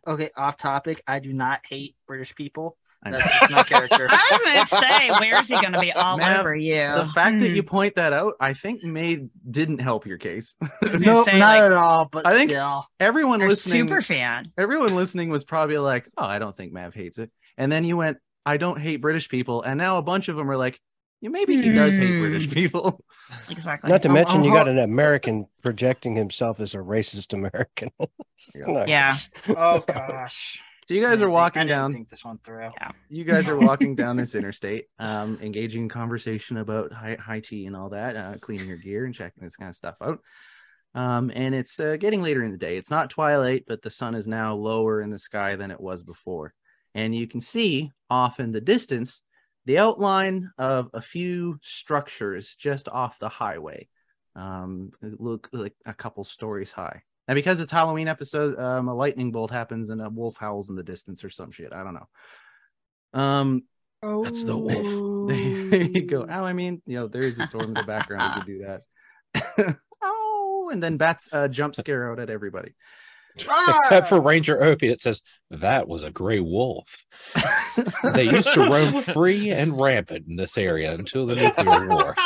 okay, off topic. I do not hate British people. That's just my character. I was going to say, where is he going to be all Mav, over you? The fact mm. that you point that out, I think made didn't help your case. No, nope, not like, at all, but I think still. Everyone listening, super fan. Everyone listening was probably like, oh, I don't think Mav hates it. And then you went, I don't hate British people, and now a bunch of them are like, yeah, maybe he mm. does hate British people. Exactly. Not to mention, oh, you got an American projecting himself as a racist American. Yeah. Oh gosh. So you guys are walking think, I down. Think this one through. Yeah. You guys are walking down this interstate, um, engaging in conversation about high, high tea and all that, uh, cleaning your gear and checking this kind of stuff out. Um, and it's uh, getting later in the day. It's not twilight, but the sun is now lower in the sky than it was before. And you can see off in the distance, the outline of a few structures just off the highway, um, look like a couple stories high. And because it's Halloween episode, um, a lightning bolt happens and a wolf howls in the distance or some shit. I don't know. Um, oh. That's the wolf. There you go. Oh, I mean, you know, there is a storm in the background to do that. Oh, and then bats uh, jump scare out at everybody. Except for Ranger Opie, it says that was a gray wolf. They used to roam free and rampant in this area until the nuclear war.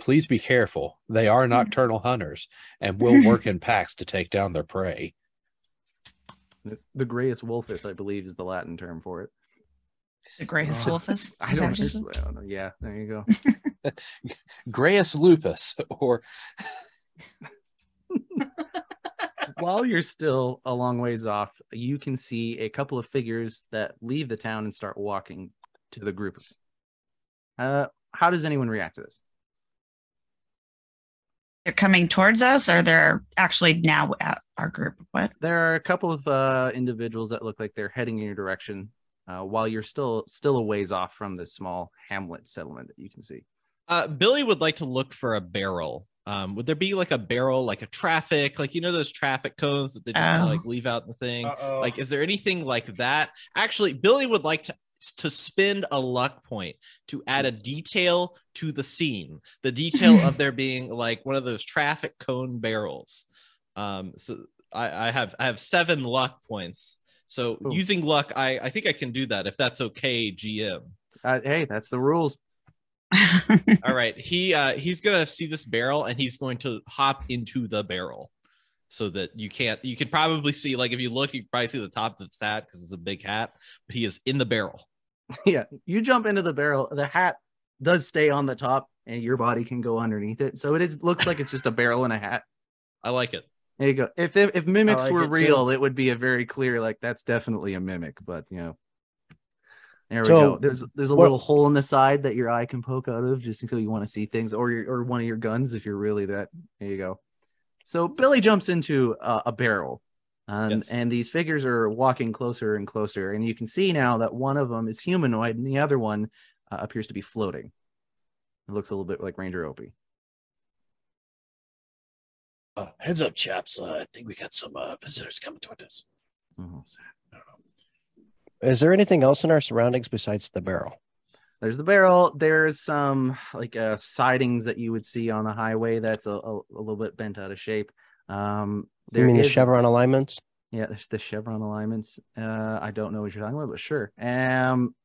Please be careful. They are nocturnal hunters and will work in packs to take down their prey. It's the grayest wolfus, I believe, is the Latin term for it. The grayest oh, wolfus? I don't, just, I don't know. Yeah, there you go. Grayest lupus, or... While you're still a long ways off, you can see a couple of figures that leave the town and start walking to the group. Uh, how does anyone react to this? They're coming towards us, or they're actually now at our group? What? There are a couple of uh, individuals that look like they're heading in your direction uh, while you're still still a ways off from this small hamlet settlement that you can see. Uh, Billy would like to look for a barrel. Um, would there be like a barrel, like a traffic, like, you know, those traffic cones that they just kind of like leave out the thing? Uh-oh. Like, is there anything like that? Actually, Billy would like to, to spend a luck point to add a detail to the scene, the detail of there being like one of those traffic cone barrels. Um, so I, I have, I have seven luck points. So Ooh. using luck, I, I think I can do that if that's okay, G M. Uh, hey, that's the rules. All right, he uh he's gonna see this barrel and he's going to hop into the barrel so that you can't you can probably see, like, if you look, you can probably see the top of its hat because it's a big hat, but he is in the barrel. Yeah, you jump into the barrel, the hat does stay on the top and your body can go underneath it, so it is looks like it's just a barrel and a hat. I like it. There you go. If if, if mimics like were real, too. It would be a very clear, like, that's definitely a mimic. But, you know, there we so, go. There's there's a what, little hole in the side that your eye can poke out of just until you want to see things, or your, or one of your guns if you're really that. There you go. So Billy jumps into uh, a barrel, um, yes. and these figures are walking closer and closer. And you can see now that one of them is humanoid, and the other one uh, appears to be floating. It looks a little bit like Ranger Opie. Uh, heads up, chaps. Uh, I think we got some uh, visitors coming toward us. Mm-hmm. I don't know. Is there anything else in our surroundings besides the barrel? There's the barrel. There's some like uh, sidings that you would see on a highway that's a, a, a little bit bent out of shape. Um, there you mean is, the chevron alignments? Yeah, there's the chevron alignments. Uh, I don't know what you're talking about, but sure. Um,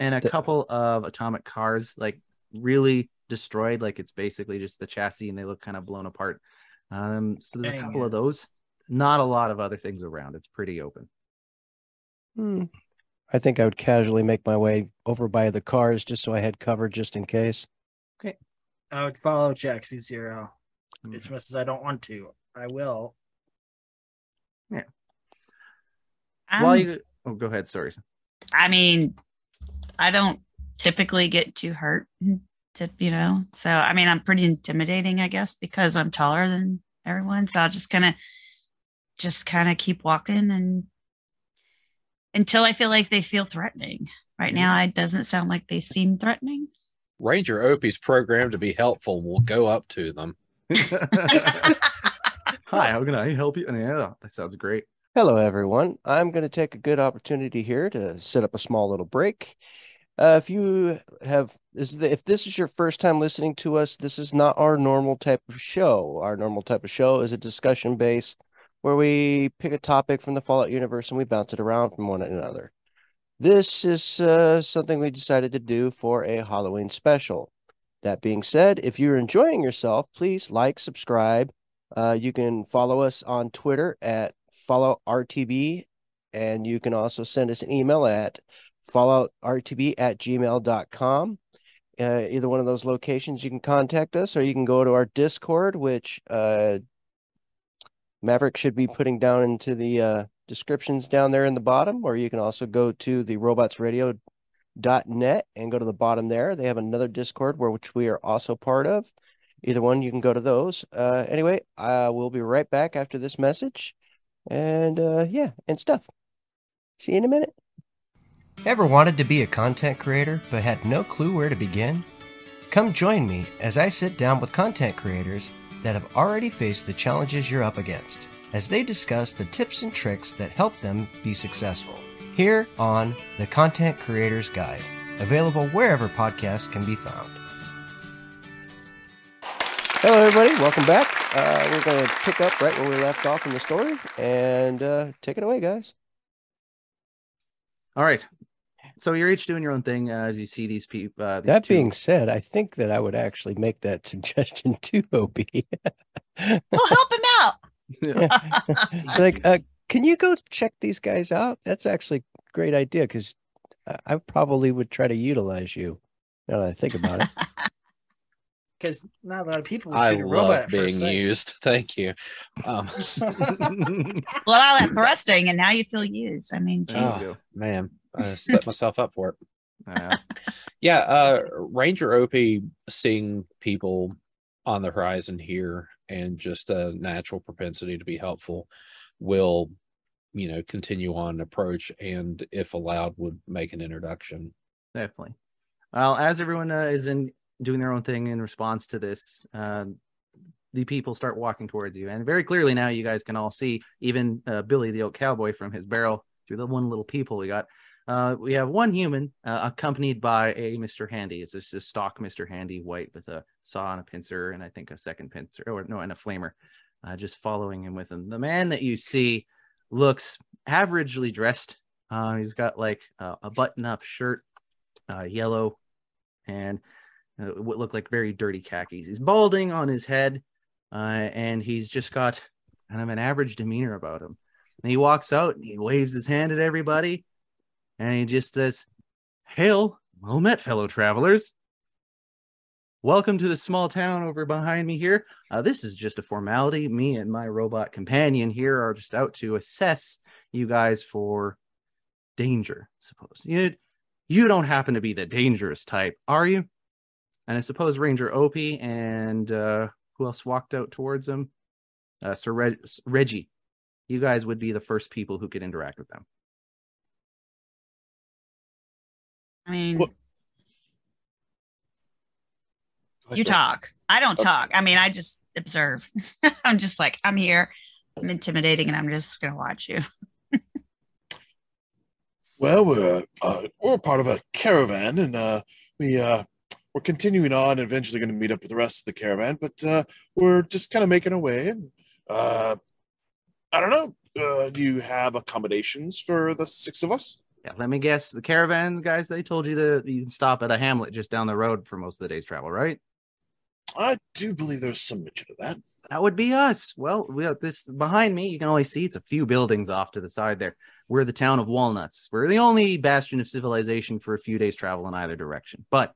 and a the, couple of atomic cars, like really destroyed. Like it's basically just the chassis, and they look kind of blown apart. Um, so there's Dang a couple it. of those. Not a lot of other things around. It's pretty open. Hmm. I think I would casually make my way over by the cars just so I had cover just in case. Okay. I would follow Jaxie Zero. Mm-hmm. As much as I don't want to, I will. Yeah. Um, While you oh, go ahead. Sorry. I mean, I don't typically get too hurt. To, you know, so I mean, I'm pretty intimidating, I guess, because I'm taller than everyone. So I'll just kind of, just kind of keep walking and until I feel like they feel threatening. Right now, it doesn't sound like they seem threatening. Ranger Opie's programmed to be helpful. We'll go up to them. Hi, how can I help you? Yeah, that sounds great. Hello, everyone. I'm going to take a good opportunity here to set up a small little break. Uh, if you have, is the, if this is your first time listening to us, this is not our normal type of show. Our normal type of show is a discussion base where we pick a topic from the Fallout universe and we bounce it around from one another. This is uh, something we decided to do for a Halloween special. That being said, if you're enjoying yourself, please like, subscribe. Uh, you can follow us on Twitter at Fallout R T B, and you can also send us an email at fallout r t b at gmail dot com. Uh, either one of those locations you can contact us, or you can go to our Discord, which uh, Maverick should be putting down into the uh, descriptions down there in the bottom, or you can also go to the robots radio dot net and go to the bottom there. They have another Discord where which we are also part of. Either one, you can go to those. Uh, anyway, I will be right back after this message, and uh, yeah, and stuff. See you in a minute. Ever wanted to be a content creator but had no clue where to begin? Come join me as I sit down with content creators that have already faced the challenges you're up against as they discuss the tips and tricks that help them be successful. Here on The Content Creator's Guide, available wherever podcasts can be found. Hello, everybody. Welcome back. Uh, we're going to pick up right where we left off in the story, and uh, take it away, guys. All right. So you're each doing your own thing uh, as you see these people. Uh, that two. being said, I think that I would actually make that suggestion to Opie. Well, help him out. Yeah. Like, uh, can you go check these guys out? That's actually a great idea, because I probably would try to utilize you now that I think about it. Because not a lot of people would shoot a robot at first sight. I love being used. Thank you. Um. Well, all that thrusting, and now you feel used. I mean, geez. Oh, man, I set myself up for it. Uh, yeah, uh, Ranger Opie seeing people on the horizon here, and just a natural propensity to be helpful, will, you know, continue on approach, and if allowed, would make an introduction. Definitely. Well, as everyone uh, is in. doing their own thing in response to this, um, the people start walking towards you. And very clearly now you guys can all see, even uh, Billy the Old Cowboy from his barrel through the one little peephole we got. Uh, we have one human uh, accompanied by a Mister Handy. It's just a stock Mister Handy, white, with a saw and a pincer, and I think a second pincer, or no, and a flamer, uh, just following him with him. The man that you see looks averagely dressed. Uh, he's got like uh, a button-up shirt, uh, yellow, and Uh, what look like very dirty khakis. He's balding on his head, uh, and he's just got kind of an average demeanor about him. And he walks out, and he waves his hand at everybody, and he just says, "Hail, well met, fellow travelers." Welcome to the small town over behind me here. Uh, this is just a formality. Me and my robot companion here are just out to assess you guys for danger, I suppose. You, you don't happen to be the dangerous type, are you? And I suppose Ranger Opie and uh, who else walked out towards him? Uh, Sir Reg- Reggie. You guys would be the first people who could interact with them. I mean, well, you talk. I don't talk. I mean, I just observe. I'm just like, I'm here. I'm intimidating, and I'm just going to watch you. Well, we're uh, we're part of a caravan, and uh, we uh, we're continuing on. And eventually, going to meet up with the rest of the caravan, but uh, we're just kind of making our way. And uh, I don't know. Uh, do you have accommodations for the six of us? Yeah, let me guess. The caravans, guys, they told you that you can stop at a hamlet just down the road for most of the day's travel, right? I do believe there's some mention of that. That would be us. Well, we have this behind me. You can only see it's a few buildings off to the side there. We're the town of Walnuts. We're the only bastion of civilization for a few days' travel in either direction. But,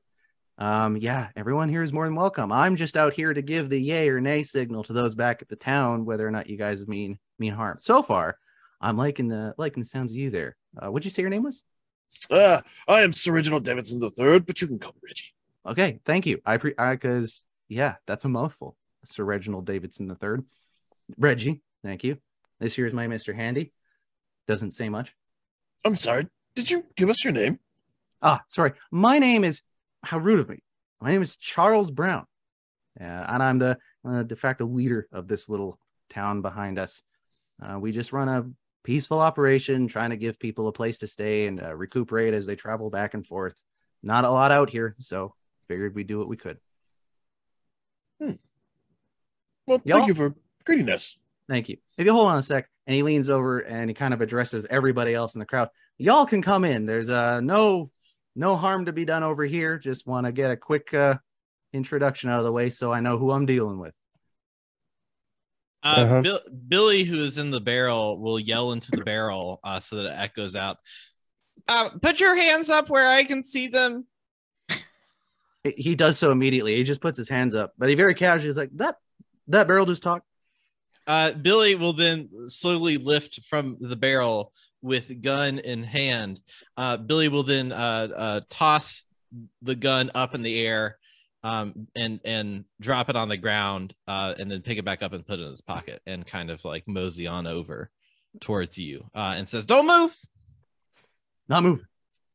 um, yeah, everyone here is more than welcome. I'm just out here to give the yay or nay signal to those back at the town, whether or not you guys mean mean harm. So far, I'm liking the liking the sounds of you there. Uh, what'd you say your name was? Uh, I am Sir Reginald Davidson the Third, but you can call me Reggie. Okay, thank you. I pre I because yeah, that's a mouthful. Sir Reginald Davidson the Third, Reggie. Thank you. This here is my Mister Handy. Doesn't say much. I'm sorry. Did you give us your name? Ah, sorry. My name is. How rude of me. My name is Charles Brown, uh, and I'm the uh, de facto leader of this little town behind us. Uh, we just run a peaceful operation, trying to give people a place to stay and uh, recuperate as they travel back and forth. Not a lot out here, so figured we'd do what we could. Hmm. Well, Y'all? thank you for greetiness. Thank you. If you hold on a sec, and he leans over and he kind of addresses everybody else in the crowd. Y'all can come in. There's uh, no no harm to be done over here. Just want to get a quick uh, introduction out of the way so I know who I'm dealing with. Uh, uh-huh. Bill, Billy, who is in the barrel, will yell into the barrel uh, so that it echoes out. Uh, put your hands up where I can see them. He does so immediately. He just puts his hands up, but he very casually is like, that that barrel just talked. Uh, Billy will then slowly lift from the barrel with gun in hand. Uh, Billy will then uh, uh, toss the gun up in the air. Um, and and drop it on the ground, uh, and then pick it back up and put it in his pocket, and kind of like mosey on over towards you, uh, and says, "Don't move, not move,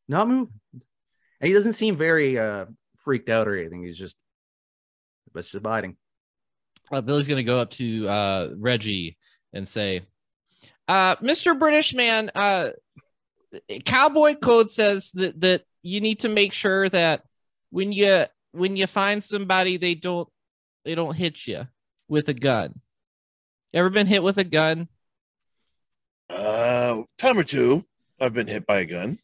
not move." And he doesn't seem very uh, freaked out or anything. He's just, but just abiding. Uh, Billy's gonna go up to uh, Reggie and say, uh, "Mister British man, uh, cowboy code says that that you need to make sure that when you." When you find somebody, they don't they don't hit you with a gun. Ever been hit with a gun? Uh, time or two, I've been hit by a gun.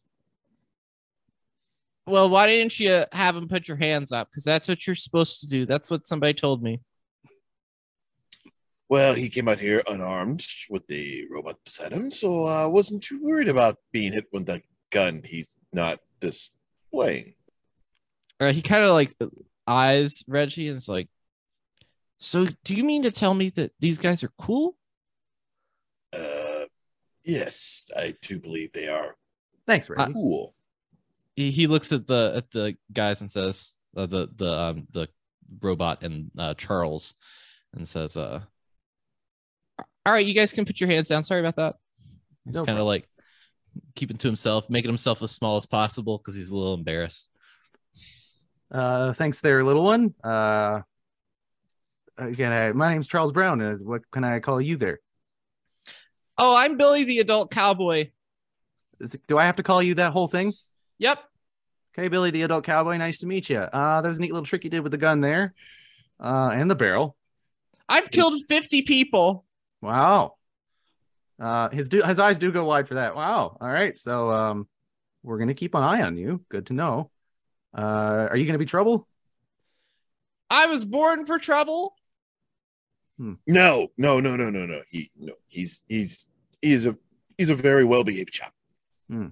Well, why didn't you have them put your hands up? Because that's what you're supposed to do. That's what somebody told me. Well, he came out here unarmed with the robot beside him, so I wasn't too worried about being hit with the gun he's not displaying. Uh, he kind of like eyes Reggie and is like, so do you mean to tell me that these guys are cool? Uh, yes, I do believe they are. Thanks, Reggie. Uh, cool. He, he looks at the at the guys and says, uh, the the um the robot and uh, Charles, and says, uh, all right, you guys can put your hands down. Sorry about that. He's no kind of like keeping to himself, making himself as small as possible because he's a little embarrassed. Uh, thanks there, little one. Uh, again, I, my name's Charles Brown. Uh, what can I call you there? Oh, I'm Billy the Adult Cowboy. Is it, do I have to call you that whole thing? Yep. Okay, Billy the Adult Cowboy. Nice to meet you. Uh, that was a neat little trick you did with the gun there. Uh, and the barrel. I've killed fifty people. Wow. Uh, his, do, his eyes do go wide for that. Wow. All right. So um, we're going to keep an eye on you. Good to know. Uh, are you going to be trouble? I was born for trouble. Hmm. No, no, no, no, no, no. He, no, he's, he's, he's a, he's a very well-behaved chap. Hmm.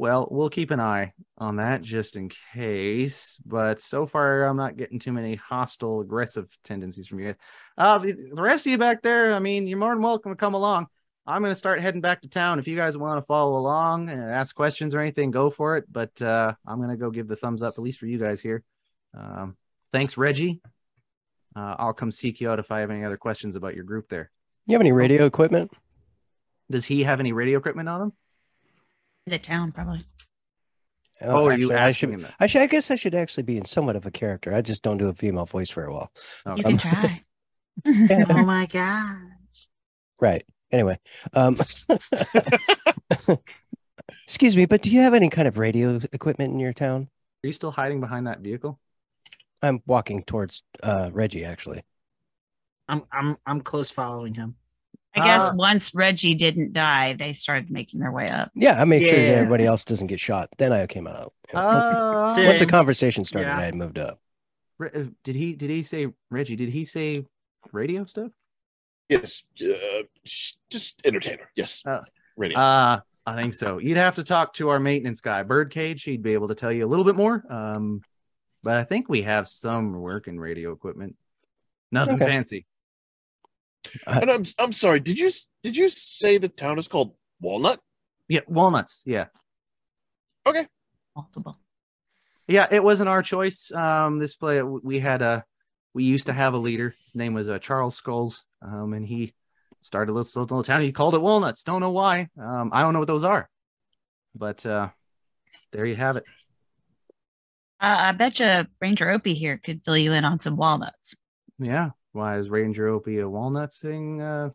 Well, we'll keep an eye on that just in case. But so far, I'm not getting too many hostile, aggressive tendencies from you guys. Uh, the rest of you back there, I mean, you're more than welcome to come along. I'm going to start heading back to town. If you guys want to follow along and ask questions or anything, go for it. But uh, I'm going to go give the thumbs up, at least for you guys here. Um, thanks, Reggie. Uh, I'll come seek you out if I have any other questions about your group there. You have any radio equipment? Does he have any radio equipment on him? The town probably. Oh, oh actually, are you asking I should, him? I should. I guess I should actually be in somewhat of a character. I just don't do a female voice very well. Okay. You can um, try. Oh my gosh! Right. Anyway, um, excuse me, but do you have any kind of radio equipment in your town? Are you still hiding behind that vehicle? I'm walking towards uh, Reggie. Actually, I'm. I'm. I'm close following him. I guess uh, once Reggie didn't die, they started making their way up. Yeah, I made yeah. sure that everybody else doesn't get shot. Then I came out. Uh, once the conversation started, yeah. I had moved up. Did he? Did he say Reggie? Did he say radio stuff? Yes, uh, just entertainer. Yes, uh, radio. Uh, I think so. You'd have to talk to our maintenance guy, Birdcage. He'd be able to tell you a little bit more. Um, but I think we have some working radio equipment. Nothing okay. fancy. Uh, and I'm I'm sorry. Did you did you say the town is called Walnut? Yeah, Walnuts. Yeah. Okay. Multiple. Yeah, it wasn't our choice. Um, this play we had a we used to have a leader. His name was uh, Charles Skulls. Um, and he started a little, little town. He called it Walnuts. Don't know why. Um, I don't know what those are. But uh, there you have it. Uh, I bet you Ranger Opie here could fill you in on some walnuts. Yeah. Why is Ranger Opie a walnut thing? Uh,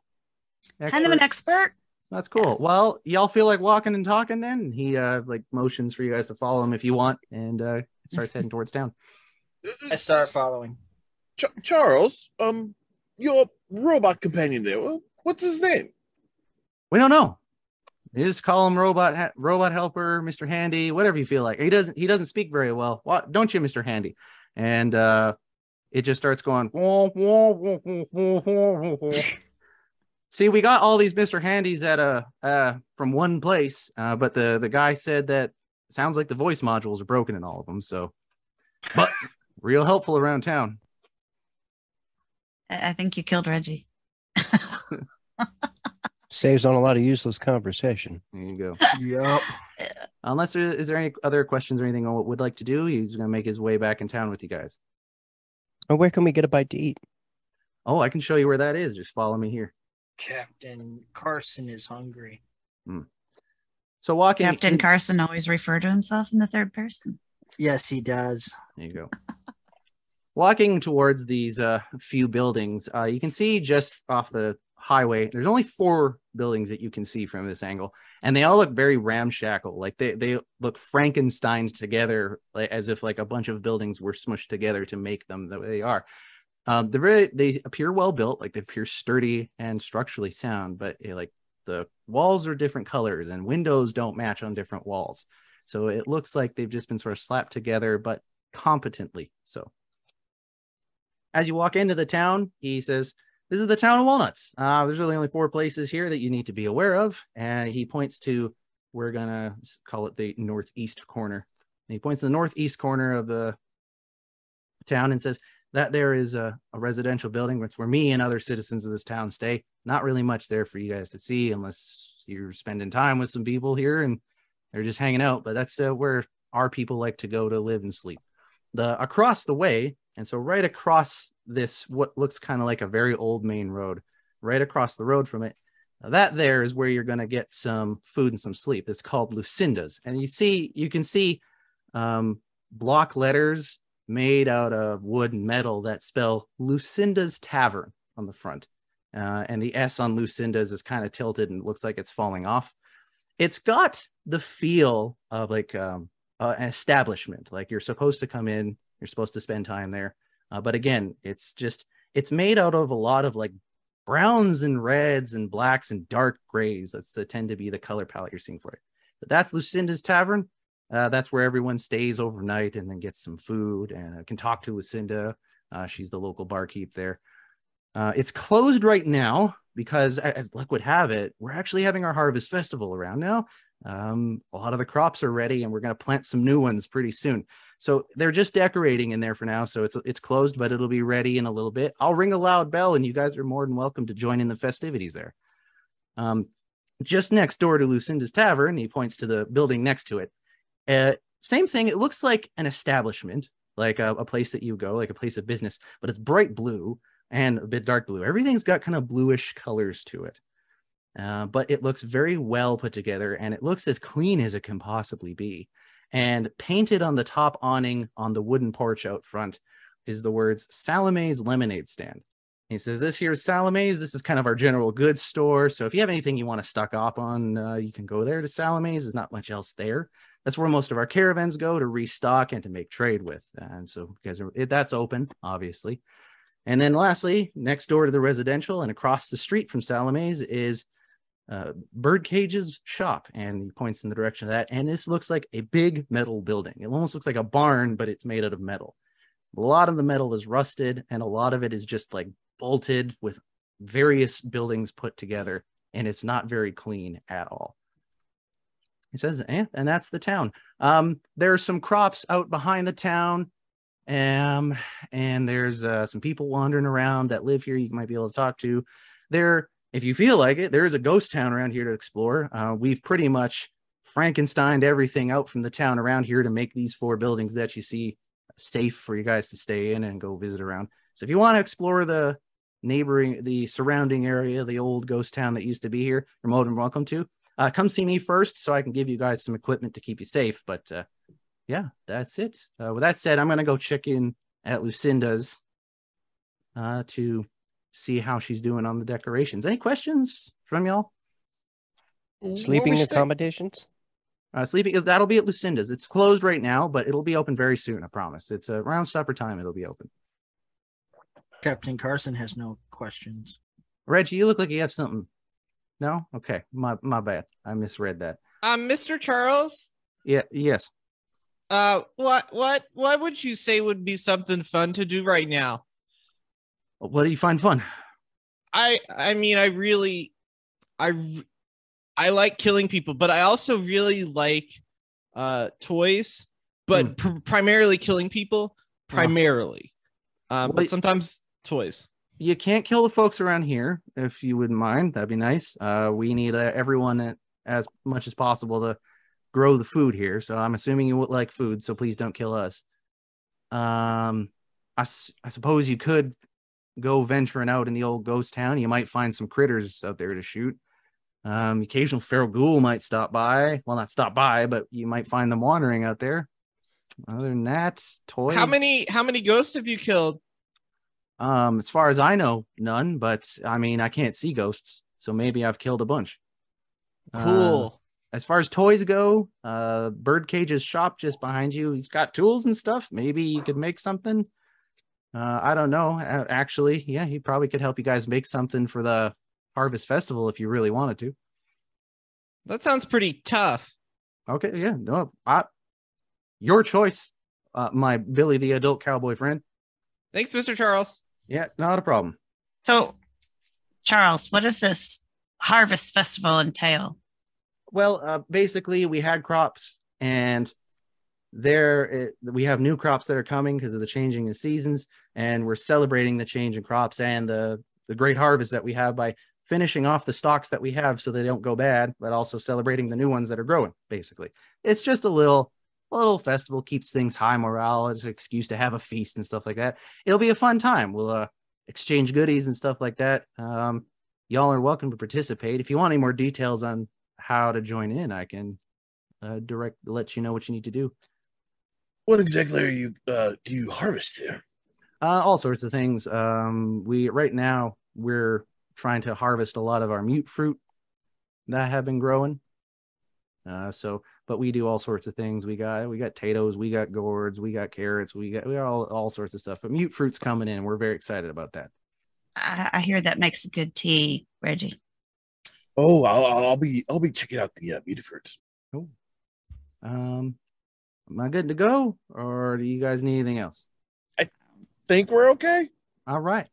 kind of an expert. That's cool. Well, y'all feel like walking and talking then? He uh, like motions for you guys to follow him if you want, and uh, starts heading towards town. I start following. Ch Charles, um, your robot companion there. What's his name? We don't know. You just call him robot, ha robot helper, Mister Handy, whatever you feel like. He doesn't. He doesn't speak very well. Why, don't you, Mister Handy? And uh, it just starts going. Whoa, whoa, whoa, whoa, whoa, whoa, whoa. See, we got all these Mister Handys at a uh, from one place, uh, but the the guy said that sounds like the voice modules are broken in all of them. So, but real helpful around town. I, I think you killed Reggie. Saves on a lot of useless conversation. There you go. Yep. Unless there is there any other questions or anything on would like to do, he's going to make his way back in town with you guys. Or where can we get a bite to eat? Oh, I can show you where that is. Just follow me here. Captain Carson is hungry. Hmm. So walking. Captain Carson always referred to himself in the third person. Yes, he does. There you go. Walking towards these uh, few buildings, uh, you can see just off the highway, there's only four buildings that you can see from this angle, and they all look very ramshackle. Like they they look Frankenstein together, as if like a bunch of buildings were smushed together to make them the way they are. Um, they really, they appear well built, like they appear sturdy and structurally sound, but it, like the walls are different colors and windows don't match on different walls, so it looks like they've just been sort of slapped together, but competently. So as you walk into the town, he says, "This is the town of Walnuts. Uh, there's really only four places here that you need to be aware of." And he points to, we're going to call it the northeast corner. And he points to the northeast corner of the town and says that there is a, a residential building. That's where me and other citizens of this town stay. Not really much there for you guys to see unless you're spending time with some people here and they're just hanging out. But that's uh, where our people like to go to live and sleep. The across the way, and so right across this, what looks kind of like a very old main road, right across the road from it, now that there is where you're going to get some food and some sleep. It's called Lucinda's, and you see, you can see um, block letters made out of wood and metal that spell Lucinda's Tavern on the front, uh, and the S on Lucinda's is kind of tilted and looks like it's falling off. It's got the feel of like um, uh, an establishment, like you're supposed to come in, you're supposed to spend time there. Uh, but again, it's just, it's made out of a lot of like browns and reds and blacks and dark grays. That's the tend to be the color palette you're seeing for it. But that's Lucinda's Tavern. Uh, that's where everyone stays overnight and then gets some food and uh, can talk to Lucinda. Uh, she's the local barkeep there. Uh, it's closed right now because, as luck would have it, we're actually having our Harvest Festival around now. Um, a lot of the crops are ready, and we're going to plant some new ones pretty soon. So they're just decorating in there for now. So it's it's closed, but it'll be ready in a little bit. I'll ring a loud bell, and you guys are more than welcome to join in the festivities there. Um, just next door to Lucinda's Tavern, he points to the building next to it. Uh, same thing. It looks like an establishment, like a, a place that you go, like a place of business, but it's bright blue and a bit dark blue. Everything's got kind of bluish colors to it. Uh, but it looks very well put together, and it looks as clean as it can possibly be. And painted on the top awning on the wooden porch out front is the words Salome's Lemonade Stand. He says, this here is Salome's. This is kind of our general goods store. So if you have anything you want to stock up on, uh, you can go there to Salome's. There's not much else there. That's where most of our caravans go to restock and to make trade with. And so you guys are, that's open, obviously. And then lastly, next door to the residential and across the street from Salome's is Uh, Birdcage's shop, and he points in the direction of that. And this looks like a big metal building. It almost looks like a barn, but it's made out of metal. A lot of the metal is rusted, and a lot of it is just like bolted with various buildings put together, and it's not very clean at all. He says, eh, and that's the town. Um, there are some crops out behind the town, um, and there's uh, some people wandering around that live here you might be able to talk to. They're If you feel like it, there is a ghost town around here to explore. Uh, we've pretty much Frankensteined everything out from the town around here to make these four buildings that you see safe for you guys to stay in and go visit around. So if you want to explore the neighboring, the surrounding area, the old ghost town that used to be here, you're more than welcome to. Uh, come see me first so I can give you guys some equipment to keep you safe. But uh, yeah, that's it. Uh, with that said, I'm going to go check in at Lucinda's uh, to... see how she's doing on the decorations. Any questions from y'all? Sleeping accommodations? Uh, sleeping, that'll be at Lucinda's. It's closed right now, but it'll be open very soon, I promise. It's a round supper time, it'll be open. Captain Carson has no questions. Reggie, you look like you have something. No? Okay, my my bad. I misread that. Um, Mister Charles? Yeah, yes. Uh, what what what would you say would be something fun to do right now? What do you find fun? I I mean, I really, I, I like killing people, but I also really like uh, toys, but mm. pr primarily killing people, primarily. Oh. Um, well, but sometimes toys. You can't kill the folks around here, if you wouldn't mind. That'd be nice. Uh, we need uh, everyone at, as much as possible to grow the food here. So I'm assuming you would like food, so please don't kill us. Um, I, I suppose you could go venturing out in the old ghost town. You might find some critters out there to shoot. Um, occasional feral ghoul might stop by. Well, not stop by, but you might find them wandering out there. Other than that, toys. How many how many ghosts have you killed? Um, as far as I know, none. But I mean, I can't see ghosts, so maybe I've killed a bunch. Cool. Uh, as far as toys go, uh, Birdcage's shop just behind you. He's got tools and stuff. Maybe you could make something. Uh, I don't know, actually. Yeah, he probably could help you guys make something for the Harvest Festival if you really wanted to. That sounds pretty tough. Okay, yeah. No, I, your choice, uh, my Billy the Adult Cowboy friend. Thanks, Mister Charles. Yeah, not a problem. So, Charles, what does this Harvest Festival entail? Well, uh, basically, we had crops and... There it, we have new crops that are coming because of the changing of seasons, and we're celebrating the change in crops and the the great harvest that we have by finishing off the stocks that we have so they don't go bad, but also celebrating the new ones that are growing. Basically, it's just a little a little festival, keeps things high morale. It's an excuse to have a feast and stuff like that. It'll be a fun time. We'll uh, exchange goodies and stuff like that. Um, y'all are welcome to participate. If you want any more details on how to join in, I can uh, direct let you know what you need to do. What exactly are you, uh, do you harvest here? Uh, all sorts of things. Um, we, right now, we're trying to harvest a lot of our mute fruit that have been growing. Uh, so, but we do all sorts of things. We got, we got potatoes, we got gourds, we got carrots, we got, we got all, all sorts of stuff. But mute fruit's coming in. We're very excited about that. I, I hear that makes a good tea, Reggie. Oh, I'll, I'll be, I'll be checking out the uh, mute fruits. Cool. Um, Am I good to go, or do you guys need anything else? I think we're okay. All right.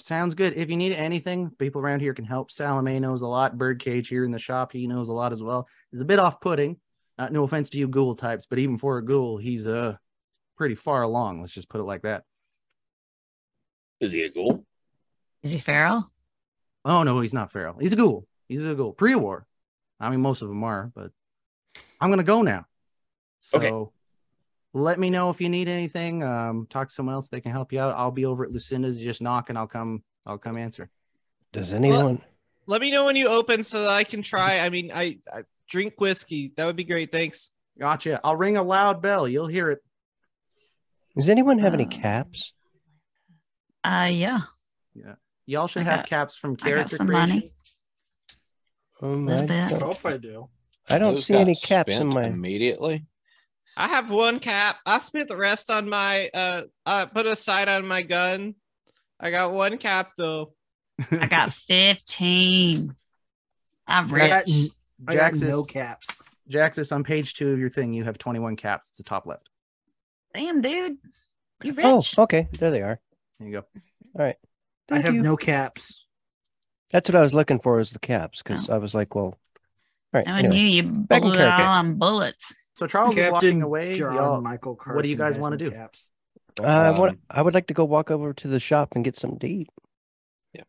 sounds good. If you need anything, people around here can help. Salome knows a lot. Birdcage here in the shop, he knows a lot as well. It's a bit off-putting. Uh, no offense to you ghoul types, but even for a ghoul, he's uh, pretty far along. Let's just put it like that. Is he a ghoul? Is he feral? Oh, no, he's not feral. He's a ghoul. He's a ghoul. Pre-war. I mean, most of them are, but I'm going to go now. So okay. Let me know if you need anything. Um, talk to someone else. They can help you out. I'll be over at Lucinda's. Just knock and I'll come. I'll come answer. Does anyone? Well, let me know when you open so that I can try. I mean, I, I drink whiskey. That would be great. Thanks. Gotcha. I'll ring a loud bell. You'll hear it. Does anyone have um, any caps? Uh, yeah. Yeah. Y'all should I have got, caps from character. I got some creation. Money. Oh my God. I hope I do. I don't Those see any caps in my immediately. I have one cap. I spent the rest on my uh I put aside on my gun. I got one cap though. I got fifteen. I'm rich. I got, I Jaxis, got no caps. Jaxis, on page two of your thing, you have twenty-one caps. It's the top left. Damn, dude. You rich. Oh, okay. There they are. There you go. All right. Thank I have you. No caps. That's what I was looking for was the caps, because oh. I was like, well. All right, I anyway. knew you back blew it all on bullets. So Charles Captain is walking away. John Michael Carson, what do you guys want to do? Caps. Uh, um, what, I would like to go walk over to the shop and get something to eat. Yeah.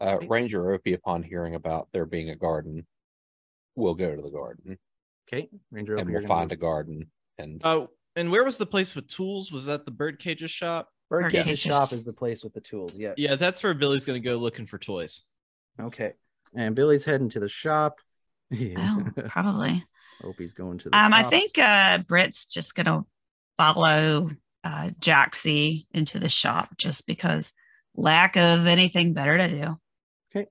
Uh, Ranger Opie, upon hearing about there being a garden, will go to the garden. Okay. Ranger Opie. And we'll find a garden. And oh, and where was the place with tools? Was that the Birdcage's shop? Birdcage's yeah. shop is the place with the tools. Yeah. Yeah, that's where Billy's going to go looking for toys. Okay. And Billy's heading to the shop. Yeah. Oh, probably. Opie's going to the Um, cops. I think uh, Britt's just going to follow uh, Jaxie into the shop just because lack of anything better to do. Okay.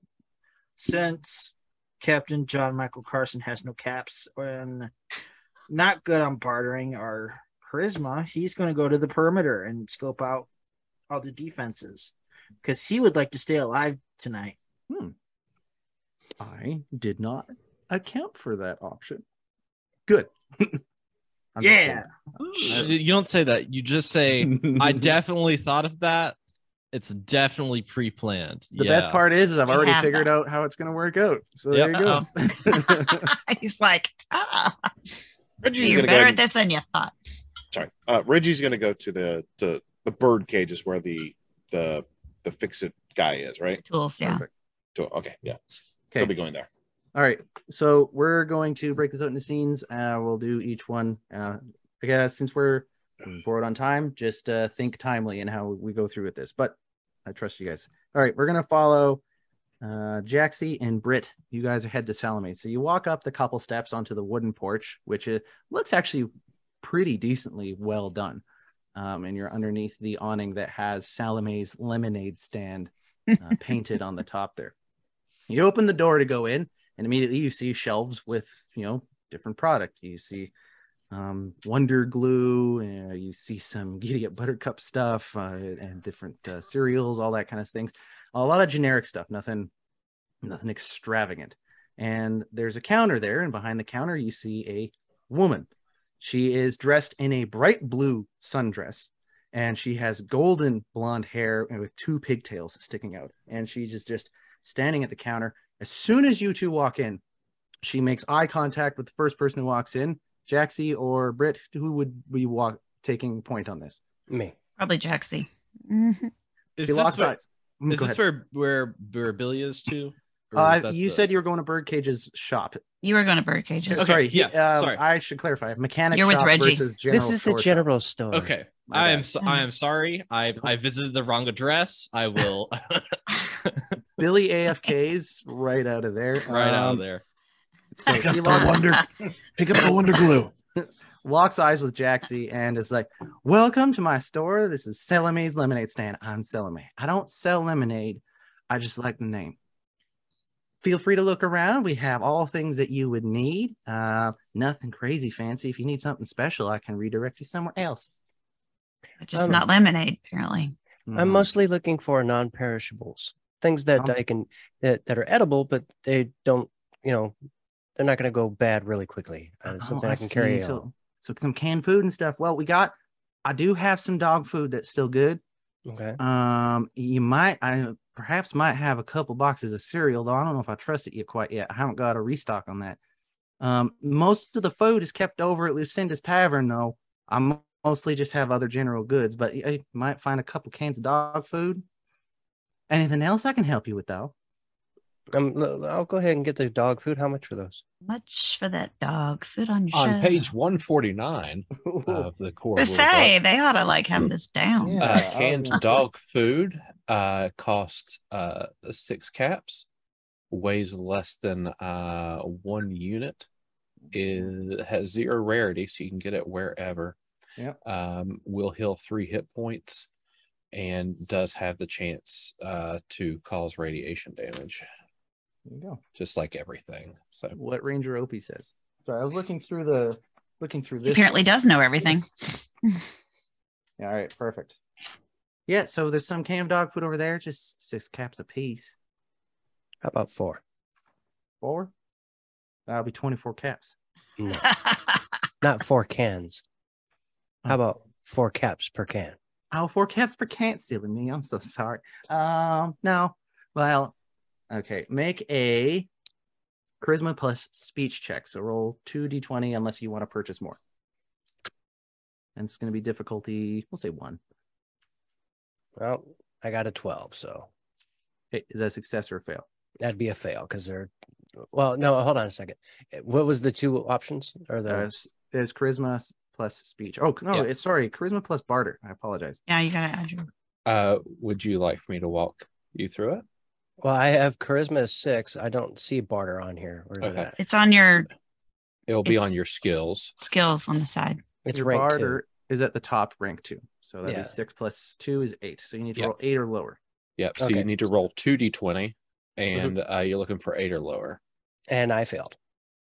Since Captain John Michael Carson has no caps and not good on bartering or charisma, he's going to go to the perimeter and scope out all the defenses because he would like to stay alive tonight. Hmm. I did not account for that option. Good. Yeah. You don't say that. You just say, I definitely thought of that. It's definitely pre-planned. The yeah. best part is, is I've we already figured that. out how it's going to work out. So yep. there you go. He's like, ah. Reggie's You're better go at this than you thought. Sorry. Uh, Reggie's going to go to the to the bird cage is where the the the fix-it guy is, right? Tools, yeah. Perfect. Tool. Okay, yeah. Okay. He'll be going there. All right, so we're going to break this out into scenes. Uh, we'll do each one. Uh, I guess since we're bored on time, just uh, think timely in how we go through with this. But I trust you guys. All right, we're going to follow uh, Jaxie and Britt. You guys head to Salome. So you walk up the couple steps onto the wooden porch, which is, looks actually pretty decently well done. Um, and you're underneath the awning that has Salome's Lemonade Stand uh, painted on the top there. You open the door to go in. And immediately you see shelves with, you know, different product. You see um, Wonder Glue. Uh, you see some Giddy Up Buttercup stuff uh, and different uh, cereals, all that kind of things. A lot of generic stuff, nothing, nothing extravagant. And there's a counter there. And behind the counter, you see a woman. She is dressed in a bright blue sundress. And she has golden blonde hair with two pigtails sticking out. And she just just standing at the counter. As soon as you two walk in, she makes eye contact with the first person who walks in. Jaxie or Britt, who would be walk taking point on this? Me. Probably Jaxie. Mm-hmm. Is she this, where, is this where, where, where Billy is too? Uh, you the... said you were going to Birdcage's shop. You were going to Birdcage's. Okay, sorry. Yeah, uh, sorry. I should clarify. Mechanic You're with shop Reggie. versus general This is the general store. store. Okay. I am, so, I am sorry. I I visited the wrong address. I will... Billy A F K's right out of there. Right um, out of there. So pick, up the wonder, pick up the Wonder Glue. Locks eyes with Jaxie and is like, welcome to my store. This is Salome's Lemonade Stand. I'm Salome. I don't sell lemonade. I just like the name. Feel free to look around. We have all things that you would need. Uh, nothing crazy fancy. If you need something special, I can redirect you somewhere else. It's just um, not lemonade, apparently. I'm mm-hmm. mostly looking for non-perishables. Things that I can that, that are edible, but they don't, you know, they're not going to go bad really quickly. Uh, oh, something I, I can see. carry so, out. So some canned food and stuff. Well, we got. I do have some dog food that's still good. Okay. Um, you might. I perhaps might have a couple boxes of cereal, though I don't know if I trust it yet quite yet. I haven't got a restock on that. Um, most of the food is kept over at Lucinda's Tavern, though. I mostly just have other general goods, but you might find a couple cans of dog food. Anything else I can help you with, though? Um, I'll go ahead and get the dog food. How much for those? Much for that dog food on your on show. Page one forty-nine of the core. To say, they ought to like have this down. Yeah, uh, canned oh, yeah. dog food uh, costs uh, six caps, weighs less than uh, one unit, it has zero rarity, so you can get it wherever. Yep. Um, will heal three hit points, and does have the chance uh, to cause radiation damage. There you go. Just like everything. So what Ranger Opie says. Sorry, I was looking through the looking through this. He apparently does know everything. All right, perfect. Yeah, so there's some canned dog food over there, just six caps a piece. How about four? Four? That'll be twenty-four caps. No. Not four cans. How about four caps per can? Oh, four caps per can, silly me. I'm so sorry. Um, no. Well, okay, make a charisma plus speech check. So roll two d twenty unless you want to purchase more. And it's going to be difficulty, we'll say one. Well, I got a twelve, so. Hey, is that a success or a fail? That'd be a fail because they're, well, no, hold on a second. What was the two options? Or the... There's, there's charisma plus speech. Oh, no, yeah. it's, sorry, charisma plus barter. I apologize. Yeah, you got to add your. Uh, would you like for me to walk you through it? Well, I have charisma six. I don't see barter on here. Where's okay. it at? It's on your. It'll be on your skills. Skills on the side. It's your rank barter two. Is at the top, rank two. So that'd yeah. be six plus two is eight. So you need to yep. roll eight or lower. Yep. So okay. you need to roll two d twenty, and mm-hmm. uh, you're looking for eight or lower. And I failed.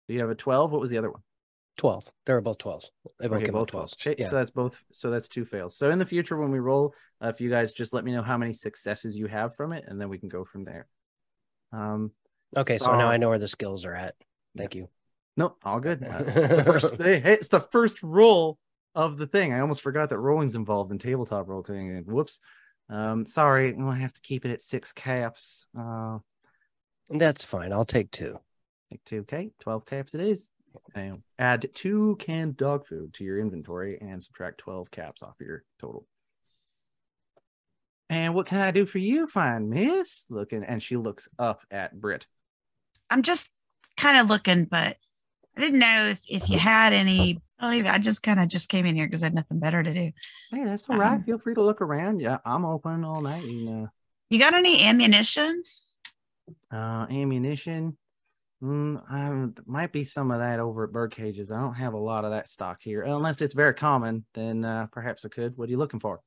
So you have a twelve. What was the other one? Twelve. They were both twelves. They both okay, both twelves. twelves. Yeah. So that's both. So that's two fails. So in the future, when we roll, uh, if you guys just let me know how many successes you have from it, and then we can go from there. Um. Okay. So, so now I know where the skills are at. Thank yeah. you. Nope. All good. Uh, the first, it's the first roll of the thing. I almost forgot that rolling's involved in tabletop roll thing. Whoops. Um. Sorry. I have to keep it at six caps. Uh. That's fine. I'll take two. Take two. Okay. Twelve caps. It is. Um, add two canned dog food to your inventory and subtract twelve caps off your total. And what can I do for you, fine miss? Looking, and she looks up at Britt. I'm just kind of looking, but I didn't know if, if you had any. I don't even. I just kind of just came in here because I had nothing better to do. Hey, that's all um, right. Feel free to look around. Yeah, I'm open all night. And, uh, you got any ammunition? Uh, ammunition. Mm, I, might be some of that over at Birdcage's. I don't have a lot of that stock here. Unless it's very common, then uh, perhaps I could. What are you looking for?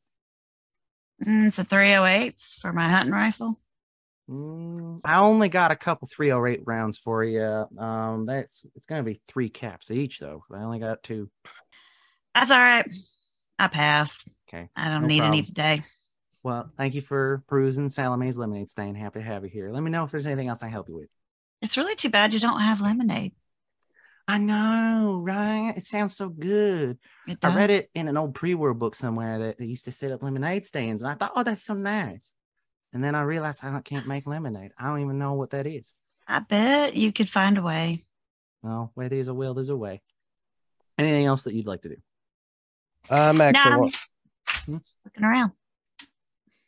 Mm, it's a three oh eight for my hunting rifle. Mm, I only got a couple three oh eight rounds for you. Um, that's It's going to be three caps each, though. I only got two. That's all right. I pass. Okay. I don't no need problem. any today. Well, thank you for perusing Salome's Lemonade Stand. Happy to have you here. Let me know if there's anything else I can help you with. It's really too bad you don't have lemonade. I know, right? It sounds so good. It does. I read it in an old pre-war book somewhere that they used to set up lemonade stands. And I thought, oh, that's so nice. And then I realized I can't make lemonade. I don't even know what that is. I bet you could find a way. Well, where there's a will, there's a way. Anything else that you'd like to do? I'm actually no, I'm hmm? just looking around.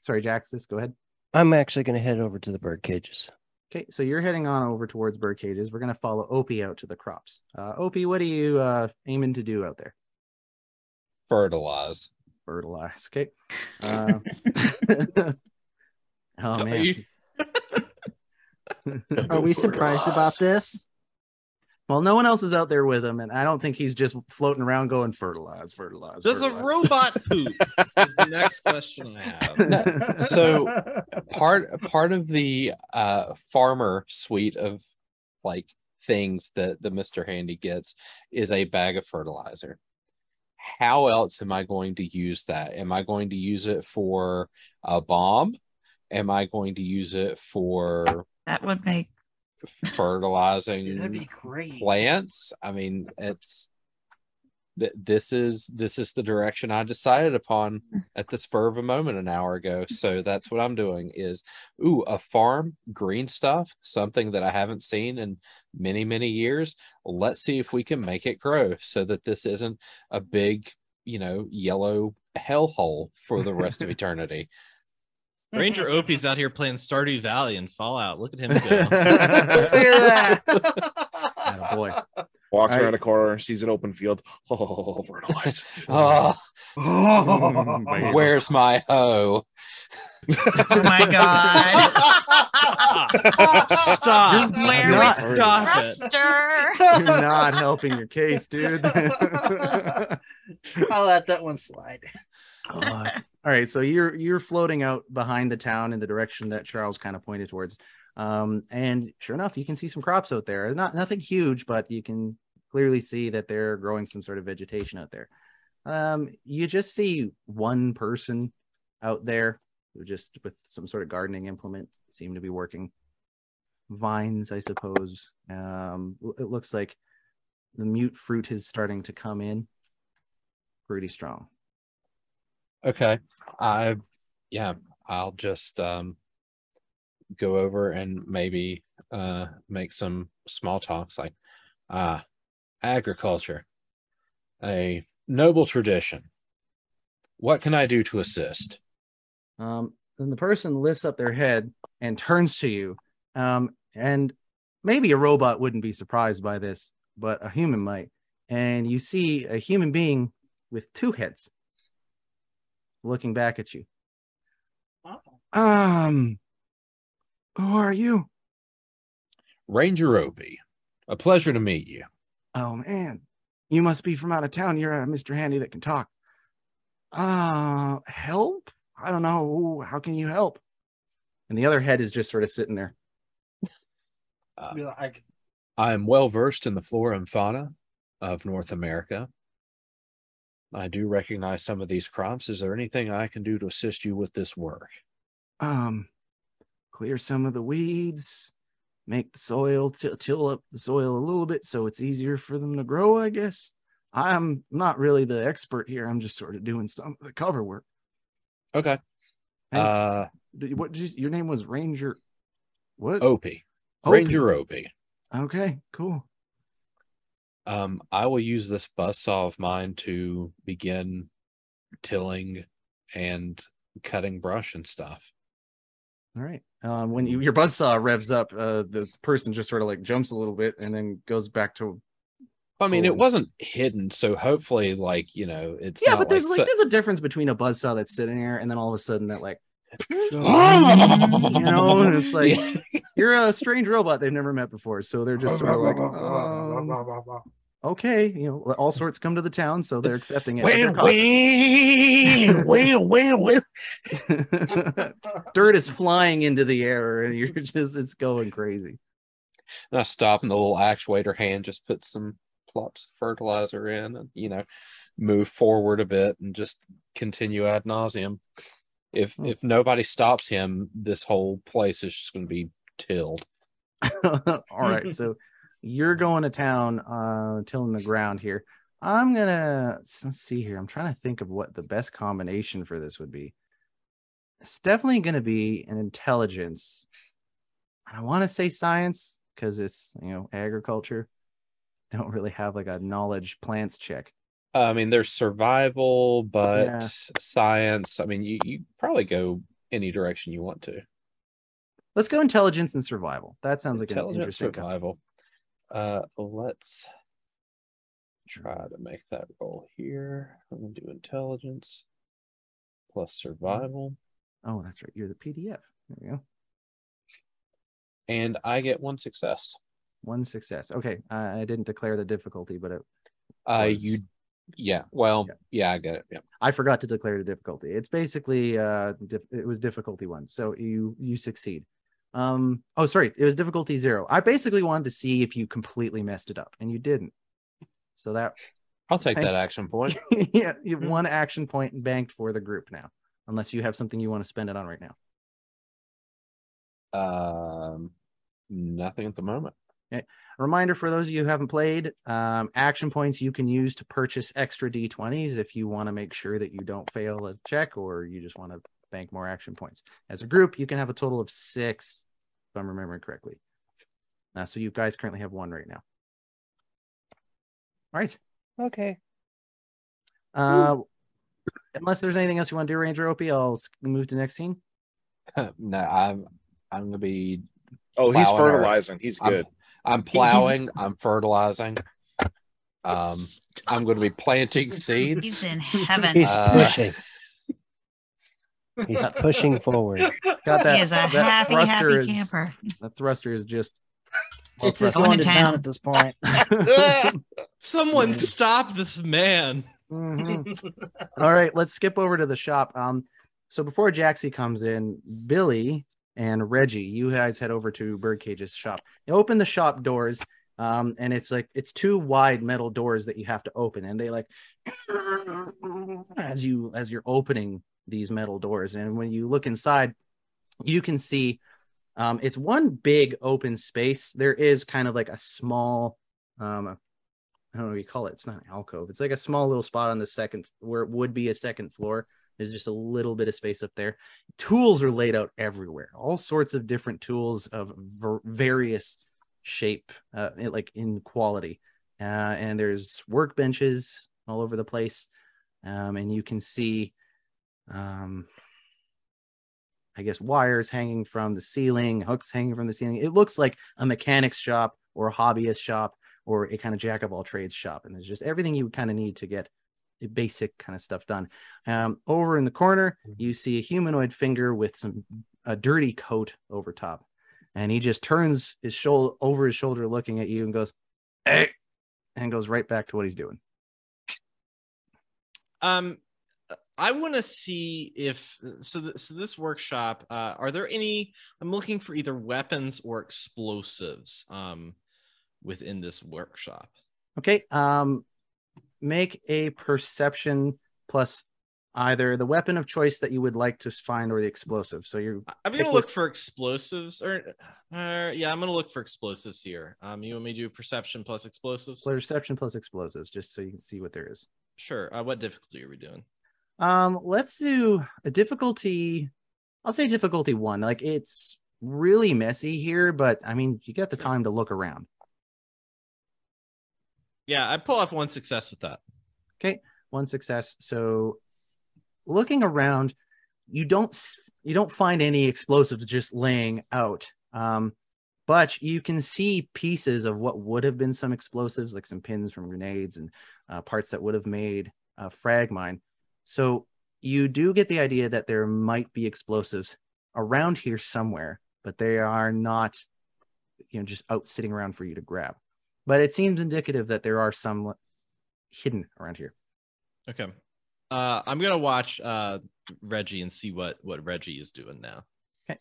Sorry, Jaxie, go ahead. I'm actually going to head over to the bird cages. Okay, so you're heading on over towards bird cages. We're going to follow Opie out to the crops. Uh, Opie, what are you uh, aiming to do out there? Fertilize. Fertilize, okay. Uh, oh, man. Are, you... are we surprised about this? Well, no one else is out there with him, and I don't think he's just floating around going, fertilize, fertilize. Does fertilize. a robot poop? Is the next question I have. So part part of the uh, farmer suite of like things that the Mister Handy gets is a bag of fertilizer. How else am I going to use that? Am I going to use it for a bomb? Am I going to use it for... That would make... fertilizing That'd be great. plants. I mean, it's th- this is this is the direction I decided upon at the spur of a moment an hour ago. So that's what I'm doing is, ooh, a farm, green stuff, something that I haven't seen in many, many years. Let's see if we can make it grow so that this isn't a big, you know, yellow hellhole for the rest of eternity. Ranger Opie's out here playing Stardew Valley and Fallout. Look at him go. Look at that. Atta boy. Walks right around a corner, sees an open field. Oh, fertilize. Oh. Oh. Where's my hoe? Oh my God. Stop. You're Larry, not, stop it. You're not helping your case, dude. I'll let that one slide. Oh, all right, so you're you're floating out behind the town in the direction that Charles kind of pointed towards, um, and sure enough, you can see some crops out there. Not nothing huge, but you can clearly see that they're growing some sort of vegetation out there. Um, you just see one person out there, just with some sort of gardening implement, seem to be working vines, I suppose. Um, it looks like the mute fruit is starting to come in pretty strong. Okay, I, yeah, I'll just um, go over and maybe uh, make some small talks like uh, agriculture, a noble tradition. What can I do to assist? Um, then the person lifts up their head and turns to you. Um, and maybe a robot wouldn't be surprised by this, but a human might. And you see a human being with two heads looking back at you. Um, who are you? Ranger Opie. A pleasure to meet you. Oh, man. You must be from out of town. You're a Mister Handy that can talk. Uh, help? I don't know. How can you help? And the other head is just sort of sitting there. uh, I am well versed in the flora and fauna of North America. I do recognize some of these crops. Is there anything I can do to assist you with this work? Um, clear some of the weeds, make the soil, t- till up the soil a little bit so it's easier for them to grow, I guess. I'm not really the expert here. I'm just sort of doing some of the cover work. Okay. Uh, what did you, your name was Ranger? What? Opie. Opie. Ranger Opie. Okay, cool. Um, I will use this buzzsaw of mine to begin tilling and cutting brush and stuff. All right. Um, when you, your buzzsaw revs up, uh, this person just sort of like jumps a little bit and then goes back to. I mean, it wasn't hidden, so hopefully, like, you know, it's yeah. Not but there's like, like so- there's a difference between a buzzsaw that's sitting there and then all of a sudden that like, you know, and it's like. Yeah. You're a strange robot they've never met before, so they're just sort of like, um, okay, you know, all sorts come to the town, so they're accepting it. Well, well, well, well. Dirt is flying into the air, and you're just—it's going crazy. And I stop, and the little actuator hand just puts some plops of fertilizer in, and you know, move forward a bit, and just continue ad nauseum. If oh. if nobody stops him, this whole place is just going to be tilled. All right, so you're going to town uh tilling the ground here. I'm gonna let's see here. I'm trying to think of what the best combination for this would be. It's definitely going to be an intelligence. I want to say science because it's, you know, agriculture. They don't really have like a knowledge plants check. Uh, I mean, there's survival, but yeah. Science. I mean, you you probably go any direction you want to. Let's go intelligence and survival. That sounds like an interesting survival. Uh, let's try to make that roll here. I'm going to do intelligence plus survival. Oh, that's right. You're the P D F. There we go. And I get one success. One success. Okay. Uh, I didn't declare the difficulty, but it was... Uh, you. Yeah. Well, yeah, yeah I get it. Yeah. I forgot to declare the difficulty. It's basically, uh, dif- it was difficulty one. So you you succeed. Um, oh, sorry. It was difficulty zero. I basically wanted to see if you completely messed it up, and you didn't. So that I'll take I, that action point. Yeah, you have one action point banked for the group now, unless you have something you want to spend it on right now. Um, nothing at the moment. Okay. Reminder for those of you who haven't played, um, action points you can use to purchase extra D twenties if you want to make sure that you don't fail a check, or you just want to bank more action points. As a group, you can have a total of six, if I'm remembering correctly. Uh, so you guys currently have one right now. All right. Okay. Uh, unless there's anything else you want to do, Ranger Opie, I'll move to the next scene. No, I'm I'm going to be... Oh, he's fertilizing. Our, he's good. I'm, I'm plowing. I'm fertilizing. Um, I'm going to be planting seeds. He's in heaven. He's uh, pushing. He's pushing forward. Got that, he is a that happy, thruster happy camper. Is, that thruster is just... Well, it's just going to town. town at this point. Someone mm-hmm. stop this man. Mm-hmm. All right, let's skip over to the shop. Um, so before Jaxie comes in, Billy and Reggie, you guys head over to Birdcage's shop. You open the shop doors, um, and it's like it's two wide metal doors that you have to open, and they like as you as you're opening these metal doors, and when you look inside, you can see. Um, it's one big open space. There is kind of like a small, um, I don't know what you call it. It's not an alcove. It's like a small little spot on the second, where it would be a second floor. There's just a little bit of space up there. Tools are laid out everywhere. All sorts of different tools of ver- various shape, uh, like in quality. Uh, and there's workbenches all over the place. Um, and you can see... Um, I guess wires hanging from the ceiling, hooks hanging from the ceiling. It looks like a mechanic's shop or a hobbyist shop or a kind of jack of all trades shop. And there's just everything you kind of need to get the basic kind of stuff done. Um, over in the corner, you see a humanoid finger with some a dirty coat over top. And he just turns his shoulder over his shoulder looking at you and goes, "Hey," and goes right back to what he's doing. Um. I want to see if so. Th- so this workshop, uh, are there any? I'm looking for either weapons or explosives um, within this workshop. Okay. Um, make a perception plus either the weapon of choice that you would like to find or the explosive. So you're. I'm gonna look for explosives, or uh, yeah, I'm gonna look for explosives here. Um, you want me to do perception plus explosives? Perception plus explosives, just so you can see what there is. Sure. Uh, what difficulty are we doing? Um, let's do a difficulty. I'll say difficulty one. Like it's really messy here, but I mean, you got the time to look around. Yeah, I pull off one success with that. Okay, one success. So, looking around, you don't you don't find any explosives just laying out. Um, but you can see pieces of what would have been some explosives, like some pins from grenades and uh, parts that would have made a frag mine. So you do get the idea that there might be explosives around here somewhere, but they are not, you know, just out sitting around for you to grab. But it seems indicative that there are some hidden around here. Okay. Uh, I'm going to watch uh, Reggie and see what, what Reggie is doing now. Okay.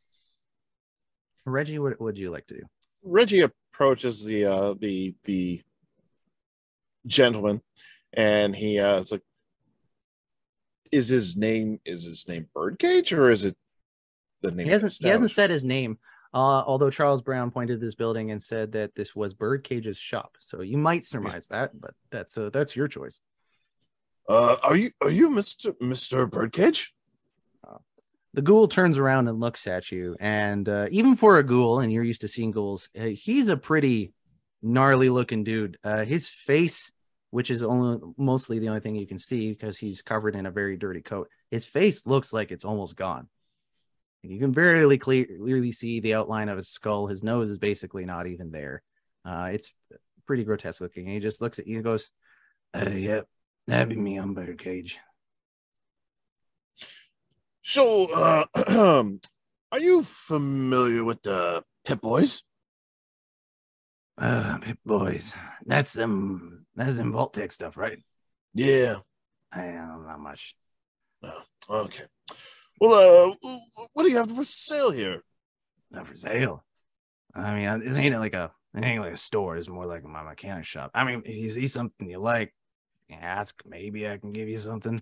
Reggie, what would you like to do? Reggie approaches the, uh, the, the gentleman and he uh, is like, Is his name is his name Birdcage or is it the name? He hasn't, he hasn't said his name, uh, although Charles Brown pointed this building and said that this was Birdcage's shop. So you might surmise yeah. that, but that's uh, that's your choice. Uh, are you are you Mister Mister Birdcage? Uh, the ghoul turns around and looks at you, and uh, even for a ghoul, and you're used to seeing ghouls, uh, he's a pretty gnarly looking dude. Uh, his face. Which is only mostly the only thing you can see because he's covered in a very dirty coat. His face looks like it's almost gone. You can barely clear, clearly see the outline of his skull. His nose is basically not even there. Uh, it's pretty grotesque looking. He just looks at you and goes, uh, "Yep, that'd be me on Birdcage." So, uh, are you familiar with the Pip-Boys? Uh, Pip-Boys. That's them. That's in Vault Tech stuff, right? Yeah. I um, not much. Oh, okay. Well, uh, what do you have for sale here? Not for sale. I mean, this ain't like a, it ain't like a store. It's more like my mechanic shop. I mean, if you see something you like, you ask. Maybe I can give you something.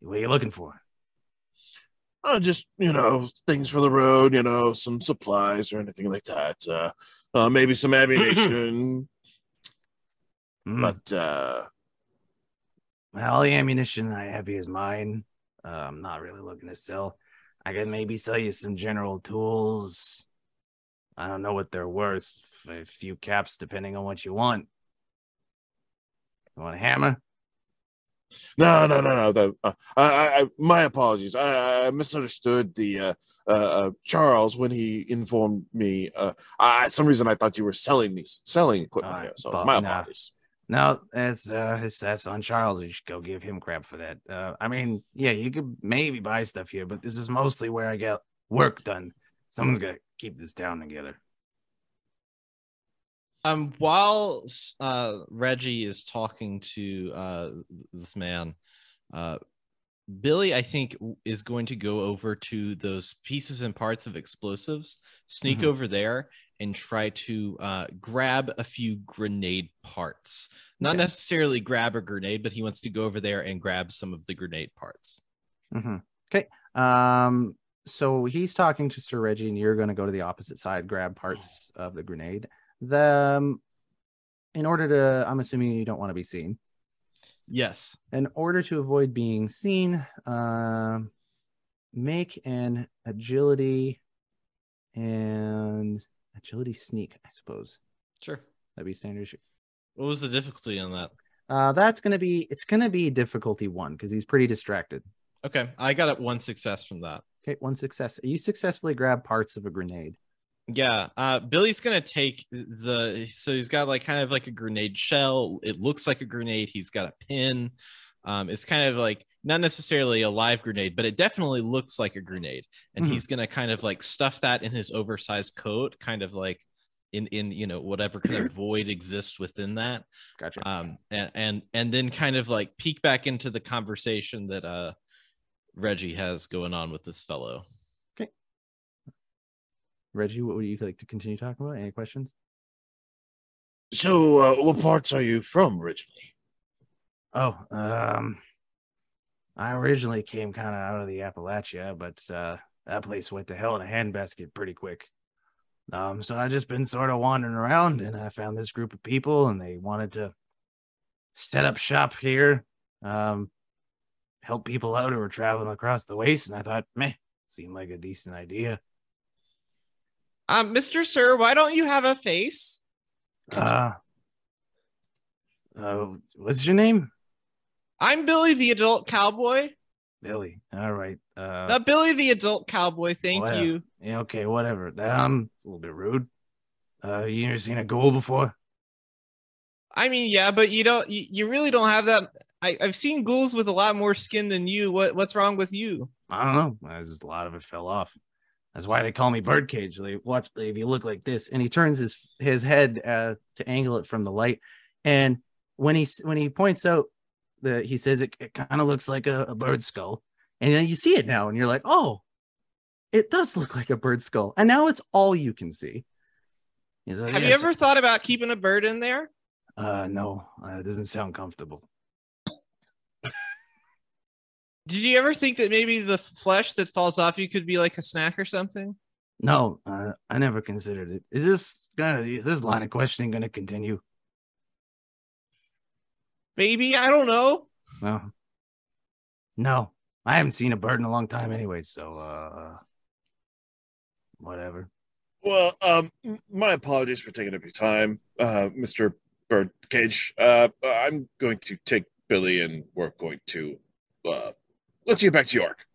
What are you looking for? Uh, just, you know, things for the road, you know, some supplies or anything like that. Uh, uh, maybe some ammunition. But, uh... well, all the ammunition I have is mine. Uh, I'm not really looking to sell. I can maybe sell you some general tools. I don't know what they're worth. A few caps, depending on what you want. You want a hammer? No, no, no, no. The, uh, I, I, my apologies. I, I misunderstood the uh, uh, uh, Charles when he informed me. Uh, I, some reason I thought you were selling me selling equipment uh, here. So but, my apologies. No, no that's uh, his, that's on Charles. You should go give him crap for that. Uh, I mean, yeah, you could maybe buy stuff here, but this is mostly where I get work done. Someone's gonna keep this town together. Um, while uh, Reggie is talking to uh, this man, uh, Billy, I think, is going to go over to those pieces and parts of explosives, sneak mm-hmm. over there, and try to uh, grab a few grenade parts. Not okay. necessarily grab a grenade, but he wants to go over there and grab some of the grenade parts. Mm-hmm. Okay. Um, so he's talking to Sir Reggie, and you're going to go to the opposite side, grab parts of the grenade. The um, in order to, I'm assuming you don't want to be seen. Yes. In order to avoid being seen, uh, make an agility and agility sneak, I suppose. Sure, that'd be standard. What was the difficulty on that? Uh, that's gonna be it's gonna be difficulty one because he's pretty distracted. Okay, I got it one success from that. Okay, one success. You successfully grab parts of a grenade. Yeah, uh, Billy's going to take the, so he's got like kind of like a grenade shell. It looks like a grenade. He's got a pin. Um, it's kind of like not necessarily a live grenade, but it definitely looks like a grenade. And mm-hmm. he's going to kind of like stuff that in his oversized coat, kind of like in, in, you know, whatever kind of void exists within that. Gotcha. Um, and, and, and then kind of like peek back into the conversation that uh, Reggie has going on with this fellow. Reggie, what would you like to continue talking about? Any questions? So, uh, what parts are you from originally? Oh, um, I originally came kind of out of the Appalachia, but uh, that place went to hell in a handbasket pretty quick. Um, so I've just been sort of wandering around, and I found this group of people, and they wanted to set up shop here, um, help people out who were traveling across the waste, and I thought, meh, seemed like a decent idea. Um, Mister Sir, why don't you have a face? Uh, uh, what's your name? I'm Billy the Adult Cowboy. Billy, all right. Uh, uh Billy the Adult Cowboy, thank whatever. you. Yeah, okay, whatever. Um, it's a little bit rude. Uh, you never seen a ghoul before? I mean, yeah, but you don't. You, you really don't have that. I, I've seen ghouls with a lot more skin than you. What What's wrong with you? I don't know. Just a lot of it fell off. That's why they call me Birdcage. They watch if you look like this, and he turns his his head uh, to angle it from the light. And when he when he points out that he says it, it kind of looks like a, a bird skull, and then you see it now, and you're like, oh, it does look like a bird skull, and now it's all you can see. He's like, Have yes. you ever thought about keeping a bird in there? Uh, no, uh, it doesn't sound comfortable. Did you ever think that maybe the flesh that falls off you could be like a snack or something? No, uh, I never considered it. Is this gonna, is this line of questioning going to continue? Maybe, I don't know. No, no, I haven't seen a bird in a long time anyway, so uh, whatever. Well, um, my apologies for taking up your time, uh, Mister Birdcage. Uh, I'm going to take Billy and we're going to... Uh, Let's get back to York.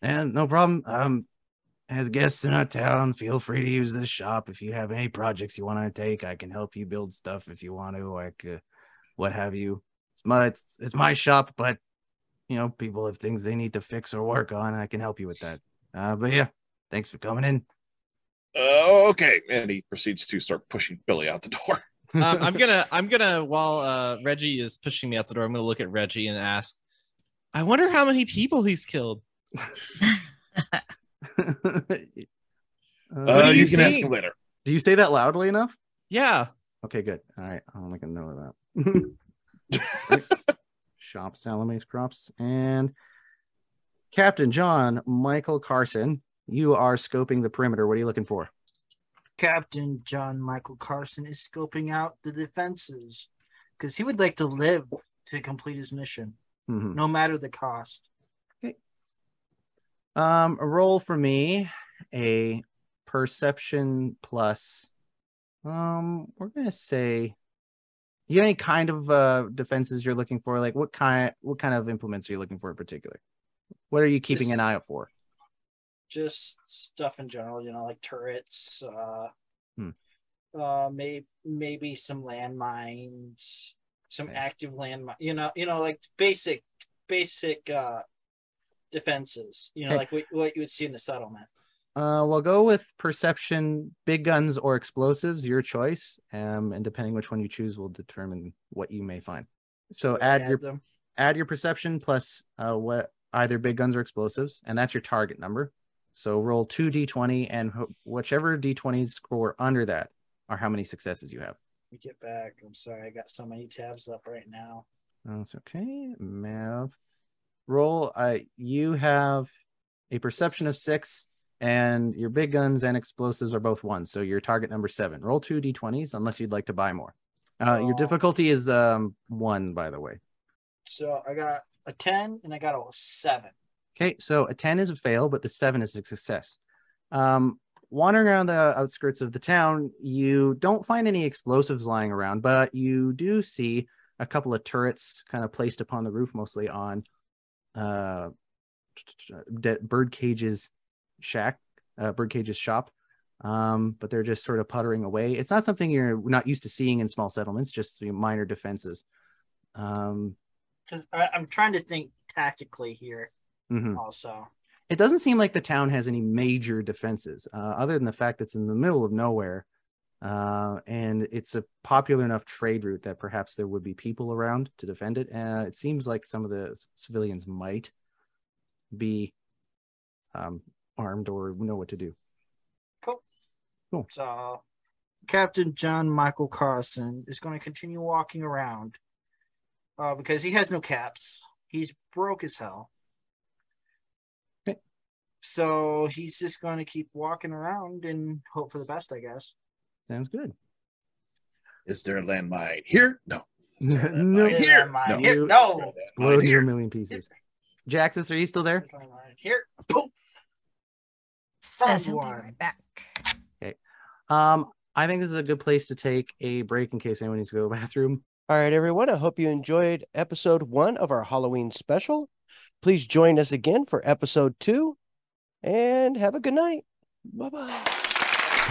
And no problem. Um, as guests in our town, feel free to use this shop. If you have any projects you want to take, I can help you build stuff if you want to, like uh, what have you. It's my it's, it's my shop, but you know, people have things they need to fix or work on. I can help you with that. Uh, but yeah, thanks for coming in. Uh, okay, and he proceeds to start pushing Billy out the door. um, I'm gonna I'm gonna while uh, Reggie is pushing me out the door, I'm gonna look at Reggie and ask, I wonder how many people he's killed. uh, you, you can think? ask him later. Do you say that loudly enough? Yeah. Okay, good. All right. I'll make a note of that. Shop Salome's Crops. And Captain John Michael Carson, you are scoping the perimeter. What are you looking for? Captain John Michael Carson is scoping out the defenses because he would like to live to complete his mission, mm-hmm. no matter the cost. Okay. Um, a roll for me, a perception plus. Um, we're gonna say, you have any kind of uh, defenses you're looking for? Like what kind? What kind of implements are you looking for in particular? What are you keeping just, an eye out for? Just stuff in general, you know, like turrets, uh, hmm. uh, maybe maybe some landmines, some okay. active landmines, you know, you know, like basic, basic uh, defenses, you know, okay. like what, what you would see in the settlement. Uh, we'll go with perception, big guns, or explosives, your choice. Um, and depending which one you choose, will determine what you may find. So add, add your them. add your perception plus uh, what either big guns or explosives, and that's your target number. So roll two d twenty, and whichever d twenties score under that are how many successes you have. Let me get back. I'm sorry, I got so many tabs up right now. That's okay, Mav. Roll. Uh, you have a perception of six. And your big guns and explosives are both one. So your target number seven. Roll two d twenties unless you'd like to buy more. Uh, oh. Your difficulty is um, one, by the way. So I got a ten and I got a seven. Okay, so a ten is a fail, but the seven is a success. Um, wandering around the outskirts of the town, you don't find any explosives lying around, but you do see a couple of turrets kind of placed upon the roof, mostly on uh, bird cages. shack uh Birdcage's shop, um but they're just sort of puttering away. It's not something you're not used to seeing in small settlements, just minor defenses. um because I'm trying to think tactically here. Mm-hmm. Also, it doesn't seem like the town has any major defenses, uh, other than the fact it's in the middle of nowhere, uh and it's a popular enough trade route that perhaps there would be people around to defend it. Uh it seems like some of the civilians might be um armed or know what to do. Cool. Cool. So Captain John Michael Carson is going to continue walking around uh, because he has no caps. He's broke as hell. Okay. So he's just going to keep walking around and hope for the best, I guess. Sounds good. Is there a landmine here? No. Is there a landmine no. Here? No. Here? No. Explode your million pieces. Jaxie, are you still there? Here. Boom. Right back. Okay. Um, I think this is a good place to take a break in case anyone needs to go to the bathroom. All right, everyone. I hope you enjoyed episode one of our Halloween special. Please join us again for episode two and have a good night. Bye-bye.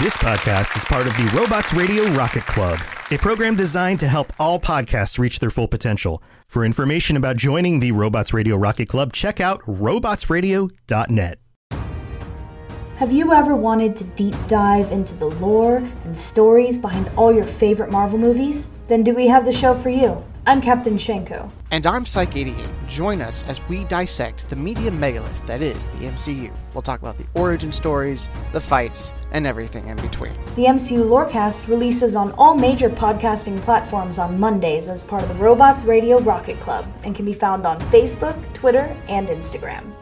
This podcast is part of the Robots Radio Rocket Club, a program designed to help all podcasts reach their full potential. For information about joining the Robots Radio Rocket Club, check out robots radio dot net. Have you ever wanted to deep dive into the lore and stories behind all your favorite Marvel movies? Then do we have the show for you. I'm Captain Shenko. And I'm Psych eighty-eight. Join us as we dissect the media megalith that is the M C U. We'll talk about the origin stories, the fights, and everything in between. The M C U Lorecast releases on all major podcasting platforms on Mondays as part of the Robots Radio Rocket Club and can be found on Facebook, Twitter, and Instagram.